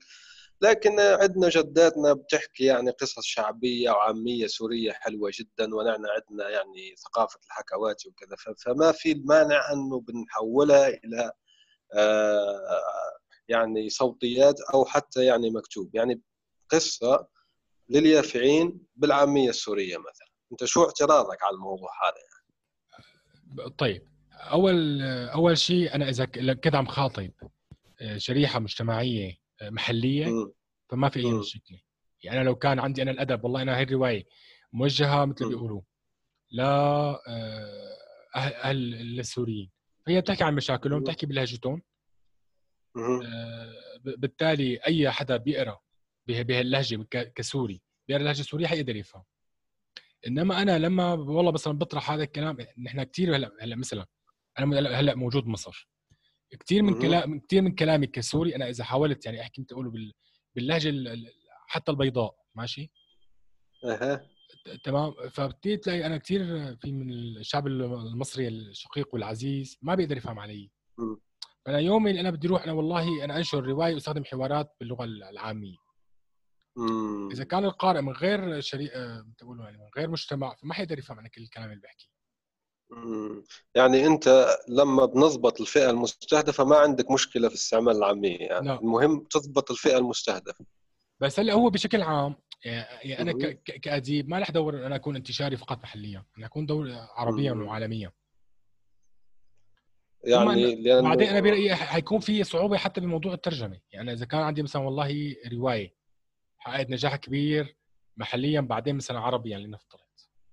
لكن عندنا جداتنا بتحكي يعني قصص شعبيه وعاميه سوريه حلوه جدا، ونحن عندنا يعني ثقافه الحكواتي وكذا، فما في مانع انه بنحولها الى يعني صوتيات او حتى يعني مكتوب، يعني قصه لليافعين بالعاميه السوريه مثلا. انت شو اعتراضك على الموضوع هذا يعني؟ طيب اول شيء انا اذا كذا عم خاطب شريحه مجتمعيه محليه فما في اي مشكله، يعني انا لو كان عندي انا الادب، والله انا هاي الروايه موجهه مثل بيقولوا لأهل السوريين، فهي بتحكي عن مشاكلهم، بتحكي بلهجتهم، بالتالي اي حدا بيقرا بهاللهجه كسوري بيقرا لهجه سوريه حيقدر يفهم. انما انا لما والله مثلا بطرح هذا الكلام، نحن كثير هلا مثلا انا هلا موجود بمصر، كثير من كلامي كسوري انا اذا حاولت يعني احكي مثل اقوله باللهجه حتى البيضاء، ماشي؟ اها تمام. فبتلاقي انا كثير في من الشعب المصري الشقيق والعزيز ما بيقدر يفهم علي. فانا يومي اللي انا بدي اروح انا والله انا انشر روايه واستخدم حوارات باللغه العاميه. اذا كان القارئ من غير شريحه بتقولوا يعني من غير مجتمع فما حيقدر يفهم انا كل الكلام اللي بحكيه. يعني انت لما بنضبط الفئه المستهدفه ما عندك مشكله في استعمال العاميه يعني؟ لا. المهم تضبط الفئه المستهدفه. بس هلا هو بشكل عام يعني انا كاديب ما رح ادور انا اكون انتشاري فقط محليا، انا اكون دور عربيا وعالميا يعني. وبعدين انا برايي حيكون في صعوبه حتى بموضوع الترجمه، يعني اذا كان عندي مثلا والله روايه حققت نجاح كبير محليا بعدين مثلا عربيا لنفترض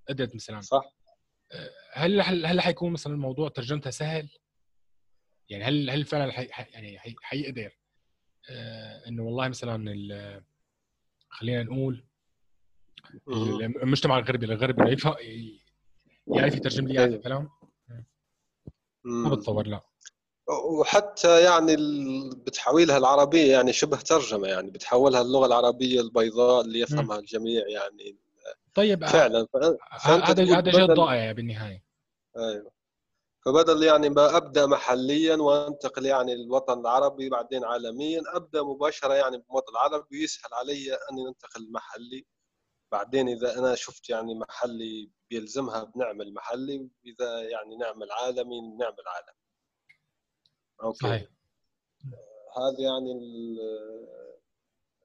قدرت مثلا، صح، هل حيكون مثلا الموضوع ترجمتها سهل؟ يعني هل فعلا يعني حيقدر انه والله مثلا خلينا نقول المجتمع الغربي يفهم، يعرف يترجم لي هذا الكلام؟ ما بتصور. لا، وحتى يعني بتحويلها العربيه يعني شبه ترجمه، يعني بتحولها اللغه العربيه البيضاء اللي يفهمها الجميع يعني. طيب فعلا هذا شيء ضائع بالنهايه. ايوه، فبدل يعني ما ابدا محليا وانتقل يعني للوطن العربي بعدين عالميا، ابدا مباشره يعني بالوطن العربي، يسهل علي اني انتقل محلي بعدين اذا انا شفت يعني محلي بيلزمها بنعمل محلي، واذا يعني نعمل عالمي نعمل عالمي. اوكي صحيح. هذه يعني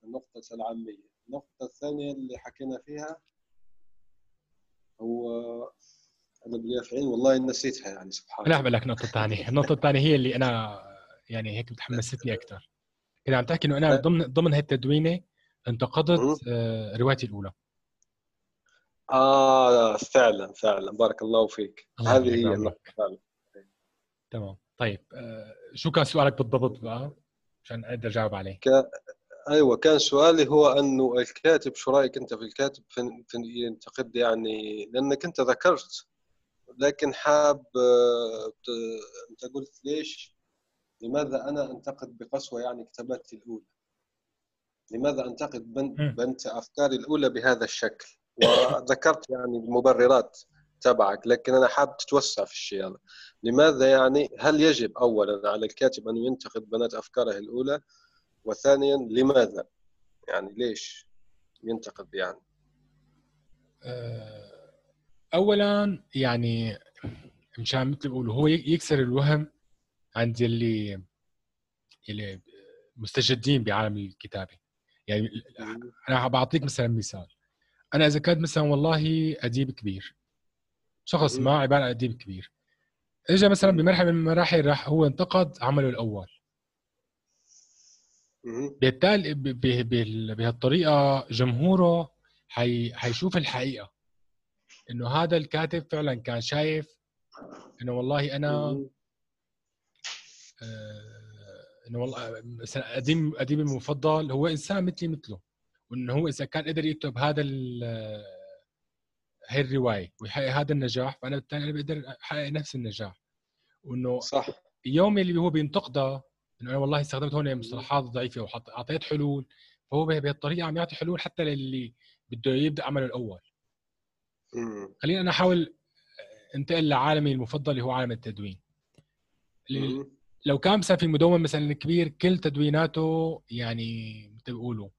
النقطه العاميه. النقطة الثانية اللي حكينا فيها هو أنا باليافعين والله نسيتها يعني سبحان الله. لا بالك نقطة ثانية، النقطة الثانية هي اللي أنا يعني هيك بتحمستني أكثر. كنت عم تحكي إنه أنا ضمن هالتدوينة انتقدت روايتي الأولى. فعلا فعلا، بارك الله فيك. هذه هي النقطة فعلا. تمام. طيب شو كان سؤالك بالضبط بقى عشان أقدر أجاوب عليه؟ ايوه كان سؤالي هو انه الكاتب، شو رايك انت في الكاتب في ينتقد، يعني لانك انت ذكرت، لكن حاب انت قلت ليش، لماذا انا انتقد بقسوه يعني كتاباتي الاولى؟ لماذا انتقد بنت افكاري الاولى بهذا الشكل؟ وذكرت يعني المبررات تبعك، لكن انا حاب تتوسع في الشيء هذا. لماذا يعني هل يجب اولا على الكاتب ان ينتقد بنات افكاره الاولى؟ وثانيا لماذا؟ يعني ليش ينتقد يعني؟ اولا يعني مشان مثل بقوله هو يكسر الوهم عند اللي مستجدين بعالم الكتابه. يعني انا بعطيك مثلا مثال، انا اذا كنت مثلا والله اديب كبير، شخص ما عباره اديب كبير، اجى مثلا بمرحله من المراحل راح هو انتقد عمله الاول، بالتالي بهالطريقه جمهوره حيشوف الحقيقه انه هذا الكاتب فعلا كان شايف انه والله انا انه والله مثلا اديبي المفضل هو انسان مثلي مثله، وانه هو اذا كان قدر يكتب هاي الروايه ويحقق هذا النجاح، فانا بالتالي انا بقدر احقق نفس النجاح. وانه صح يوم اللي هو بينتقده انه انا والله استخدمت هون مصطلحات ضعيفه واعطيت حلول، فهو بهالطريقه عم يعطي حلول حتى للي بده يبدا عمله الاول. خليني انا احاول انتقل لعالمي المفضل اللي هو عالم التدوين. لو كان مثلا في مدون مثلا كبير كل تدويناته يعني مثل ما بيقولوا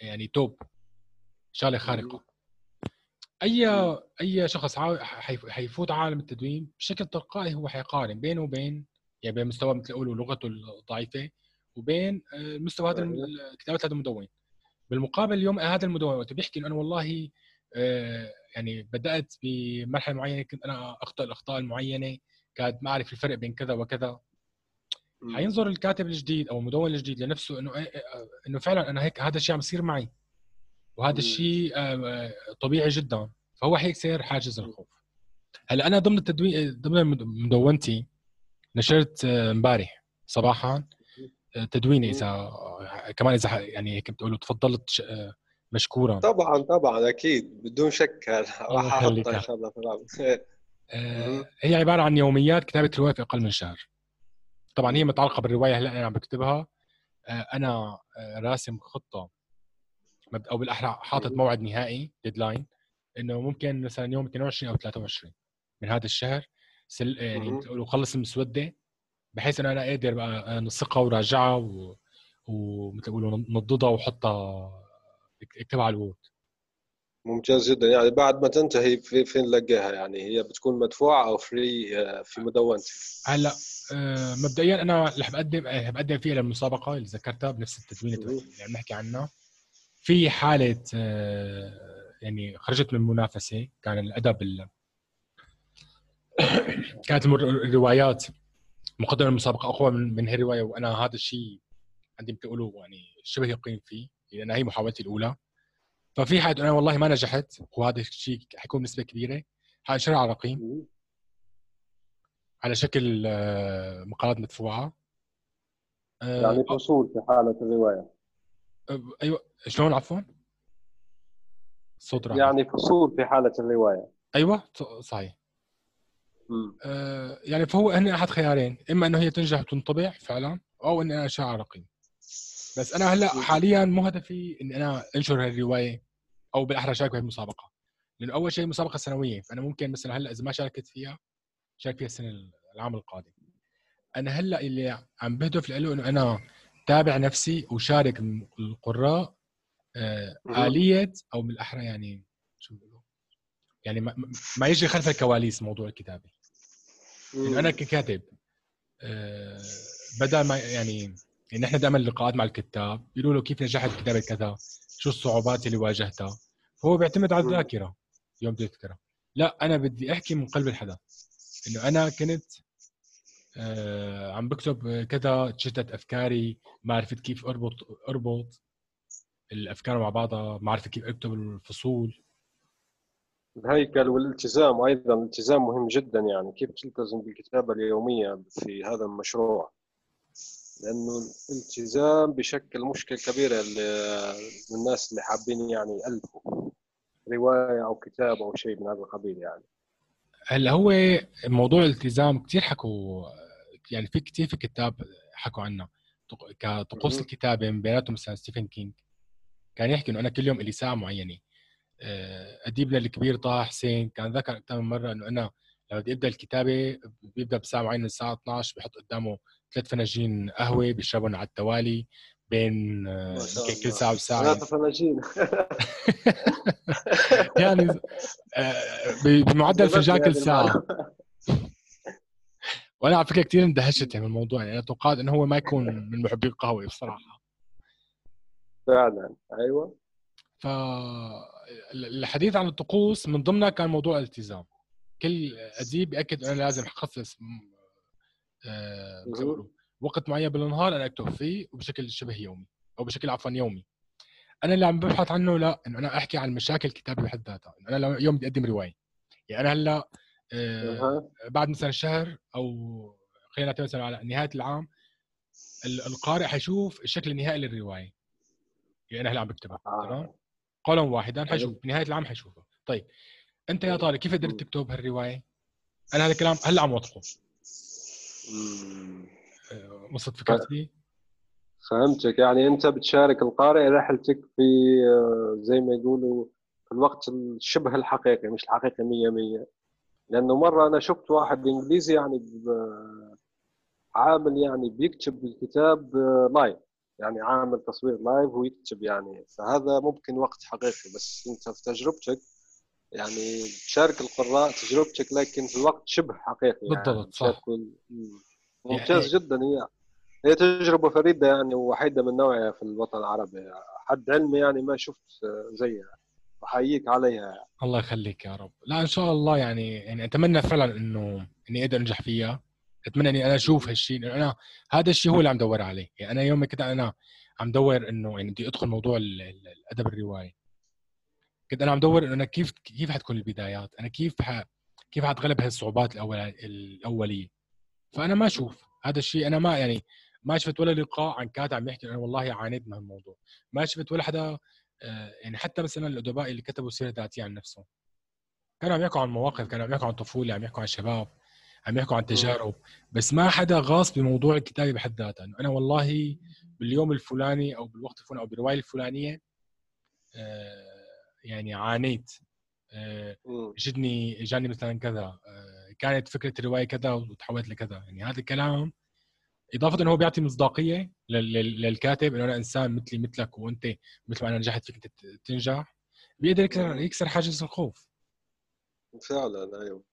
يعني توب، شغله خارقه، اي شخص حيفوت عالم التدوين بشكل تلقائي هو حيقارن بينه وبين يعني بين مستوى مثل يقولوا لغته الضعيفه وبين مستوى هذا كتابه هذا المدون. بالمقابل اليوم هذا المدون وقت بيحكي انه انا والله يعني بدات بمرحله معينه كنت انا اخطئ الاخطاء المعينه، كانت ما اعرف الفرق بين كذا وكذا، حينظر الكاتب الجديد او المدون الجديد لنفسه انه فعلا انا هيك هذا الشيء عم يصير معي، وهذا الشيء طبيعي جدا، فهو حيكسر حاجز الخوف. هلا انا ضمن التدوين ضمن مدونتي نشرت امبارح صباحا تدويني، اذا كمان اذا يعني هيك بتقولوا تفضلت مشكورا. طبعا اكيد بدون شك راح احطها ان شاء الله في هي عباره عن يوميات كتابه روايه في اقل من شهر. طبعا هي متعلقه بالروايه هلا انا عم بكتبها، انا راسم خطه او بالاحرى حاطط موعد نهائي ديدلاين انه ممكن مثلا يوم 22 او 23 من هذا الشهر يعني بتقولوا خلص المسوده، بحيث انه انا قادر بقى انسقها وراجعها ومثل بيقولوا نضدها وحطها اكتبها على الوورد. ممتاز جدا. يعني بعد ما تنتهي في فين نلاقيها؟ يعني هي بتكون مدفوعه او فري في مدونتي؟ هلا مبدئيا انا رح بقدم فيها للمسابقه اللي ذكرتها بنفس التدوين اللي عم نحكي عنها. في حالة يعني خرجت من المنافسة، كان الأدب كانت الروايات مقدمة المسابقة أقوى من هالرواية، وأنا هذا الشيء عندي بتقوله يعني شبه يقين فيه لأن هي محاولتي الأولى. ففي حالة أنا والله ما نجحت وهذا الشيء حيكون نسبة كبيرة، حأنشرها على رقيم على شكل مقالات مدفوعة، يعني فصول في حالة الرواية. ايوه شلون عفوا؟ الصوت راح يعني فصول في حالة الرواية. ايوه صحيح. يعني فهو هنا احد خيارين، اما انه هي تنجح وتنطبع فعلا، او ان انا اشعر رقيم. بس انا هلا حاليا مو هدفي ان انا انشر هالرواية او بالاحرى شارك بهالمسابقة، لانه اول شيء مسابقة سنوية، فانا ممكن مثلا هلا اذا ما شاركت فيها شارك فيها السنة العام القادم. انا هلا اللي عم بهدف له انه انا تابع نفسي وشارك القراء آلية أو بالأحرى يعني شو بقولوا يعني ما يجري خلف الكواليس موضوع الكتابة. يعني أنا ككاتب بدل ما يعني نحن دائما لقاءات مع الكتاب يقولوا له كيف نجحت كتابة كذا، شو الصعوبات اللي واجهتها، فهو بيعتمد على الذاكرة يوم بدي أذكرها. لا أنا بدي أحكي من قلب الحدث إنه أنا كنت عم بكتب كذا، تشتت افكاري، ما عرفت كيف اربط الافكار مع بعضها، ما عرفت كيف اكتب الفصول. الهيكل والالتزام، ايضا الالتزام مهم جدا، يعني كيف تلتزم بالكتابه اليوميه في هذا المشروع لأنه الالتزام بشكل مشكلة كبيرة للناس اللي حابين يعني يألفوا رواية أو كتاب أو شيء من هذا القبيل. يعني هلا هو موضوع الالتزام كتير حكوا، يعني في كتير في كتاب حكوا عنه كطقوس الكتابة، من بيناتهم مثلا ستيفن كينغ كان يحكي إنه أنا كل يوم إلي ساعة معينة. أديبنا الكبير طه حسين كان ذكر أكثر من مرة إنه أنا لو بدي أبدأ الكتابة بيبدأ بساعة معينة، الساعة 12 بيحط قدامه 3 فناجين قهوة بيشربهم على التوالي بين كل ساعة وساعة. 3 فناجين يعني بمعدل فنجان كل ساعة. وأنا على فكرة كتير اندهشت من الموضوع، يعني أنا توقعت إنه هو ما يكون من محبي القهوة بصراحة. فعلا أيوة. فالحديث عن الطقوس من ضمنها كان موضوع الالتزام. كل أديب بيأكد أنا لازم أخصص وقت معين بالنهار أنا أكتب فيه وبشكل شبه يومي أو بشكل عفوا يومي. أنا اللي عم ببحث عنه لا إنه أنا أحكي عن مشاكل الكتابة بحد ذاتها. أنا لو يوم بدي أقدم رواية، يعني أنا هلا بعد مثلا شهر أو خلينا نعتبر مثلا على نهاية العام القارئ حيشوف الشكل النهائي للرواية، يعني أنا هلا عم بكتبها تمام قلم واحد أنا حشوف بنهاية العام حشوفه. طيب أنت يا طارق كيف قدرت تكتب هالرواية؟ أنا هذا الكلام هلا عم وضحه. وصلت فكرتي؟ فهمتك. يعني أنت بتشارك القارئ رحلتك في زي ما يقولوا في الوقت الشبه الحقيقي، مش الحقيقي 100%. لأنه مرة أنا شفت واحد إنجليزي يعني عامل يعني بيكتب الكتاب لايف، يعني عامل تصوير لايف ويكتب يعني، فهذا ممكن وقت حقيقي. بس أنت في تجربتك يعني تشارك القراء تجربتك لكن في الوقت شبه حقيقي. يعني بالضبط صح. ممتاز يعني جدا. هي تجربة فريدة يعني ووحيدة من نوعها في الوطن العربي، حد علمي يعني ما شفت زيها، وحييك عليها يعني. الله يخليك يا رب. لا إن شاء الله يعني أتمنى فعلا إنه إني أقدر أنجح فيها. أتمنى إني أنا أشوف هالشيء، لأنه أنا هذا الشيء هو اللي عم دور عليه. يعني أنا يوم كده أنا عم دور إنه يعني بدي أدخل موضوع الأدب الرواية، كنت أنا عم دور إنه أنا كيف حتكون البدايات، أنا كيف حتغلب هالصعوبات الأولية. فأنا ما أشوف هذا الشيء، أنا ما يعني ما شفت ولا لقاء عن كاتب عم يحكي أنا والله عانيت من هالموضوع، ما شفت ولا حدا يعني حتى مثلا الأدباء اللي كتبوا سيرة ذاتية عن نفسهم كانوا عم يحكوا عن مواقف، كانوا عم يحكوا عن طفولة، عم يحكوا عن شباب، عم يحكوا عن تجارب، بس ما حدا غاص بموضوع الكتابة بحد ذاتها. أنا والله باليوم الفلاني أو بالوقت الفلاني أو بالرواية الفلانية يعني عانيت، جاني مثلا كذا، كانت فكرة الرواية كذا وتحولت لكذا. يعني هذا الكلام إضافة أنه هو بيعطي مصداقية للكاتب أنه أنا إنسان مثلي مثلك، وأنت مثل ما أنا نجحت فيك تنجح. بيقدر يكسر حاجز الخوف فعلا. أيوه،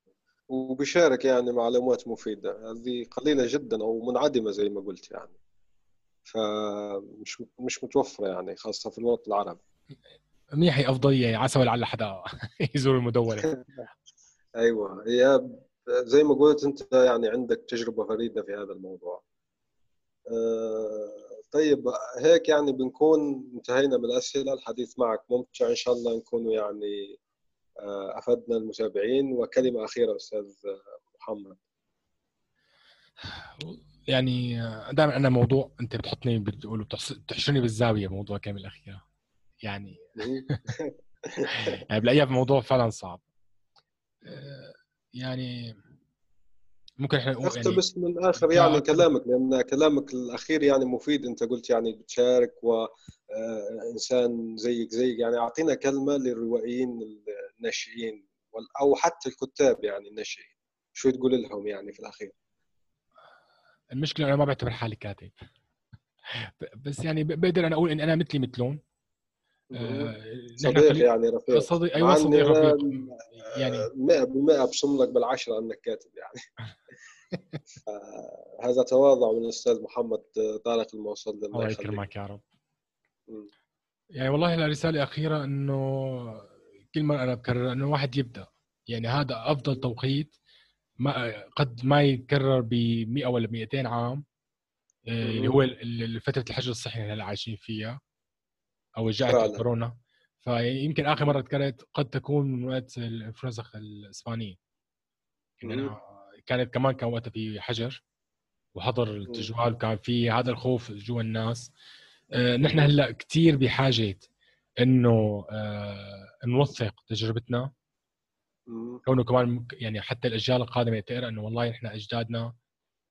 وبيشارك يعني معلومات مفيدة هذه قليلة جدا أو منعدمة زي ما قلت، يعني فمش متوفرة يعني خاصة في الوطن العربي. منيح، هي أفضلية عسى ولعل حدا يزور المدونة. أيوة، هي زي ما قلت أنت يعني عندك تجربة فريدة في هذا الموضوع. طيب هيك يعني بنكون انتهينا من الأسئلة. الحديث معك ممتع، إن شاء الله نكون يعني أفدنا المتابعين. وكلمة أخيرة أستاذ محمد. يعني دائما أنا موضوع أنت بتحطني بتقول بتحشرني بالزاوية، موضوع كامل الأخيرة يعني بلاقيها موضوع فعلا صعب. يعني ممكن احنا نقول اقتبس من الاخر يعني كلامك، لان كلامك الاخير يعني مفيد. انت قلت يعني بتشارك وانسان زيك يعني اعطينا كلمه للروائيين الناشئين او حتى الكتاب يعني الناشئين، شو تقول لهم يعني في الاخير؟ المشكله انا ما بعتبر حالي كاتب، بس يعني بقدر انا اقول ان انا مثلي مثلهم. صديق يعني رفيق. صديق، أيوة صديق رفيق. يعني 100% بصملك بالعشرة أنك كاتب يعني. هذا تواضع من الأستاذ محمد طارق الموصللي. الله يكرمك يا رب. يعني والله الرسالة الأخيرة أنه كل مرة أنا بكرر أنه واحد يبدأ، يعني هذا أفضل توقيت، ما قد ما يتكرر ب100 ولا 200 عام اللي هو فترة الحجر الصحي اللي عايشين فيها أو جائحة الكورونا. فيمكن آخر مرة تكررت قد تكون من وقت الإنفلونزا الإسبانية، يعني كانت كمان كان وقتها في حجر وحضر التجوال وكان في هذا الخوف جوا الناس. نحن هلا كثير بحاجه انه نوثق تجربتنا، كونه كمان يعني حتى الاجيال القادمه تقرا انه والله نحن اجدادنا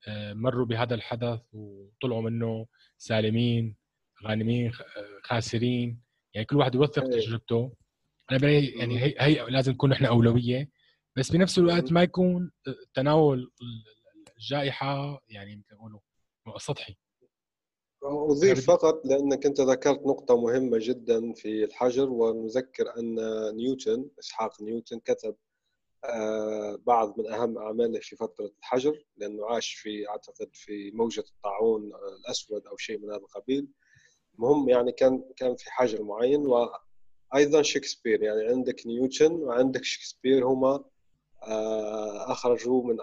مروا بهذا الحدث وطلعوا منه سالمين غانمين خاسرين، يعني كل واحد يوثق تجربته. انا برايي يعني هي لازم نكون نحن اولويه، بس بنفس الوقت ما يكون تناول الجائحه يعني مثل ما بيقولوا سطحي. أضيف فقط لأنك أنت ذكرت نقطة مهمة جدا في الحجر، ونذكر أن نيوتن إسحاق نيوتن كتب بعض من أهم أعماله في فترة الحجر، لأنه عاش في أعتقد في موجة الطاعون الأسود أو شيء من هذا القبيل. المهم يعني كان في حجر معين، وأيضا شكسبير. يعني عندك نيوتن وعندك شكسبير، هما أخرجوا من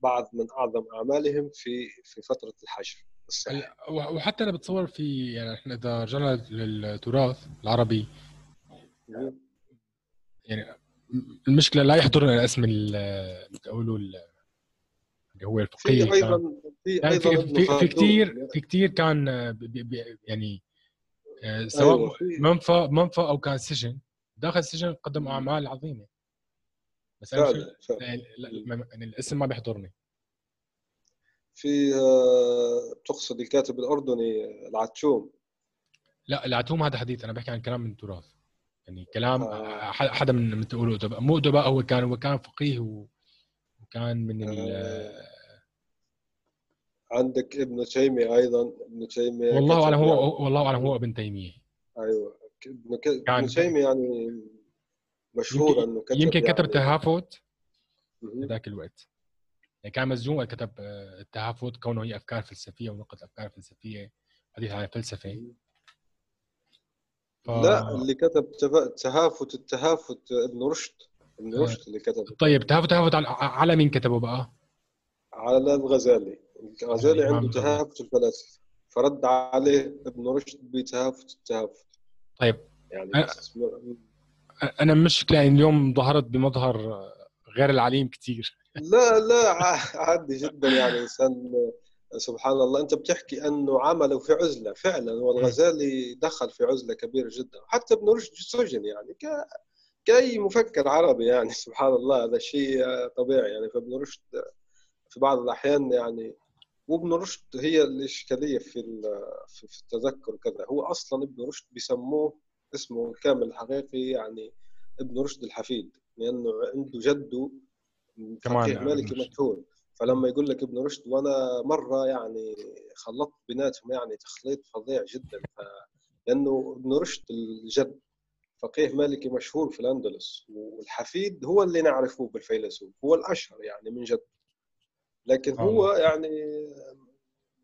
بعض من أعظم أعمالهم في فترة الحجر. وحتى انا بتصور في يعني احنا اذا رجعنا للتراث العربي يعني المشكله لا يحضرنا اسم بتقولوا اللي هو الفقيه. في كثير كان يعني سواء منفى او كان سجن، داخل السجن قدم اعمال عظيمه، بس يعني الاسم ما بيحضرني. في تقصد الكاتب الأردني العتوم؟ لا، العتوم هذا حديث، أنا بحكي عن كلام من التراث، يعني كلام حدا من تقوله أدباء، مو أدباء، هو كان فقيه وكان من عندك ابن تيمية أيضا. ابن تيمية والله أعلم هو ابن تيمية. أيوة ابن تيمية يعني مشهور أنه كتب، يمكن كتب يعني تهافت ذاك الوقت، يعني كان مزجون كتب التهافت كونه هي افكار فلسفيه ونقد افكار فلسفيه، حديث عن الفلسفه. لا، اللي كتب التهافت ابن رشد اللي كتب. طيب تهافت على مين كتبه بقى؟ على الغزالي عنده تهافت الفلاسفه، فرد عليه ابن رشد بتهافت التهافت. طيب يعني انا مشكله اليوم ظهرت بمظهر غير العليم كثير. لا عادي جدا، يعني إنسان سبحان الله. أنت بتحكي أنه عمله في عزلة، فعلا والغزالي دخل في عزلة كبيرة جدا، حتى ابن رشد سجن يعني كأي مفكر عربي، يعني سبحان الله هذا شيء طبيعي. يعني فابن رشد في بعض الأحيان يعني، وابن رشد هي الإشكالية في التذكر كذا. هو أصلا ابن رشد بيسموه اسمه الكامل الحقيقي يعني ابن رشد الحفيد، لأنه عنده جده فقيه مالكي مجهول. فلما يقول لك ابن رشد، وانا مره يعني خلطت بيناتهم يعني تخليط فظيع جدا، لانه ابن رشد الجد فقيه مالكي مشهور في الاندلس، والحفيد هو اللي نعرفه بالفيلسوف، هو الاشهر يعني من جد. لكن هو يعني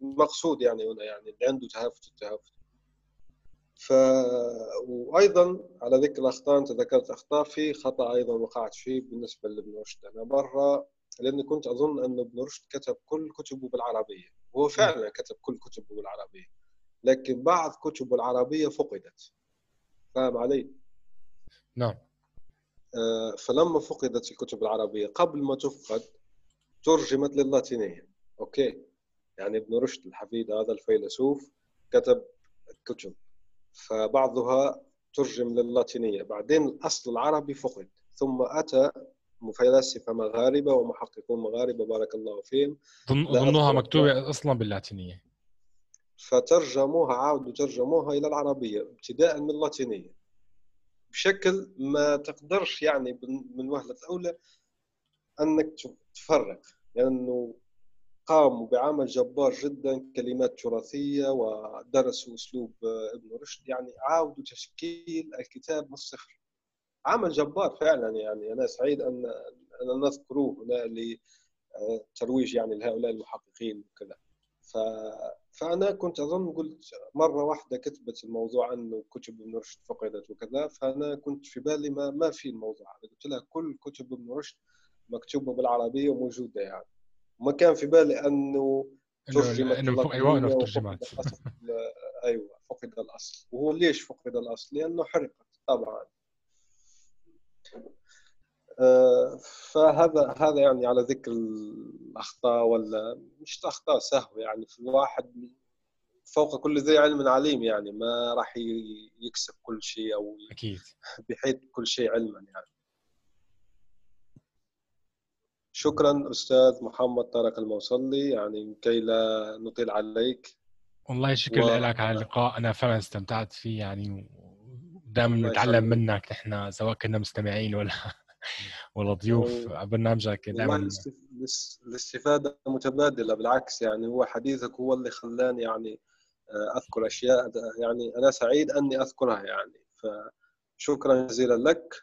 مقصود يعني هنا يعني اللي عنده تهافت. وأيضاً على ذكر الأخطاء، أنت ذكرت أخطاء، في خطأ أيضاً وقعت فيه بالنسبة لابن رشد. أنا مرة، لأني كنت أظن أن ابن رشد كتب كل كتبه بالعربية، وهو فعلاً كتب كل كتبه بالعربية، لكن بعض كتبه العربية فقدت. فاهم علي؟ نعم. فلما فقدت الكتب العربية، قبل ما تفقد ترجمت لللاتينية. أوكي، يعني ابن رشد الحفيد هذا الفيلسوف كتب كتب، فبعضها ترجم لللاتينية، بعدين الأصل العربي فقد، ثم أتى فلاسفة مغاربة ومحققون مغاربة بارك الله فيهم، ظنوها مكتوبة أصلا باللاتينية، فترجموها، عاودوا ترجموها إلى العربية ابتداء من اللاتينية، بشكل ما تقدرش يعني من وهلة أولى أنك تفرق، لأنه قاموا بعمل جبار جدا، كلمات تراثية، ودرسوا أسلوب ابن رشد، يعني عاودوا تشكيل الكتاب من الصفر. عمل جبار فعلا، يعني أنا سعيد أن نذكروه هنا لترويج يعني لهؤلاء المحققين وكذا. فأنا كنت أظن، قلت مرة واحدة كتبت الموضوع أنه كتب ابن رشد فقدت وكذا، فأنا كنت في بالي ما في الموضوع، قلت لها كل كتب ابن رشد مكتوبة بالعربية وموجودة، يعني ما كان في بالي انه ترجمت. ايوه فقد الاصل. وهو ليش فقد الاصل؟ لانه حرقت طبعا. فهذا يعني على ذكر الأخطاء، ولا مش أخطاء سهوة يعني، في الواحد فوق كل ذي علم عليم يعني، ما راح يكسب كل شيء أو أكيد بحيث كل شيء علما يعني. شكرا أستاذ محمد طارق الموصللي، يعني كي لا نطيل عليك. والله شكرا لك على اللقاء، أنا فعلا استمتعت فيه يعني، ودائما نتعلم منك نحن سواء كنا مستمعين ولا ضيوف على برنامجك. دائما الاستفادة متبادلة، بالعكس يعني هو حديثك هو اللي خلاني يعني أذكر أشياء يعني أنا سعيد أني أذكرها يعني، فشكرا جزيلا لك.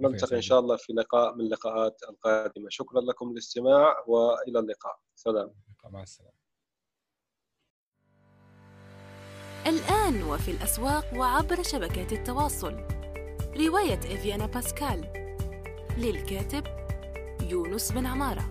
ونلتقي إن شاء الله في لقاء من اللقاءات القادمة. شكرا لكم للاستماع وإلى اللقاء. سلام. مع السلامة. الآن وفي الأسواق وعبر شبكات التواصل، رواية إفيانا باسكال للكاتب يونس بن عمارة.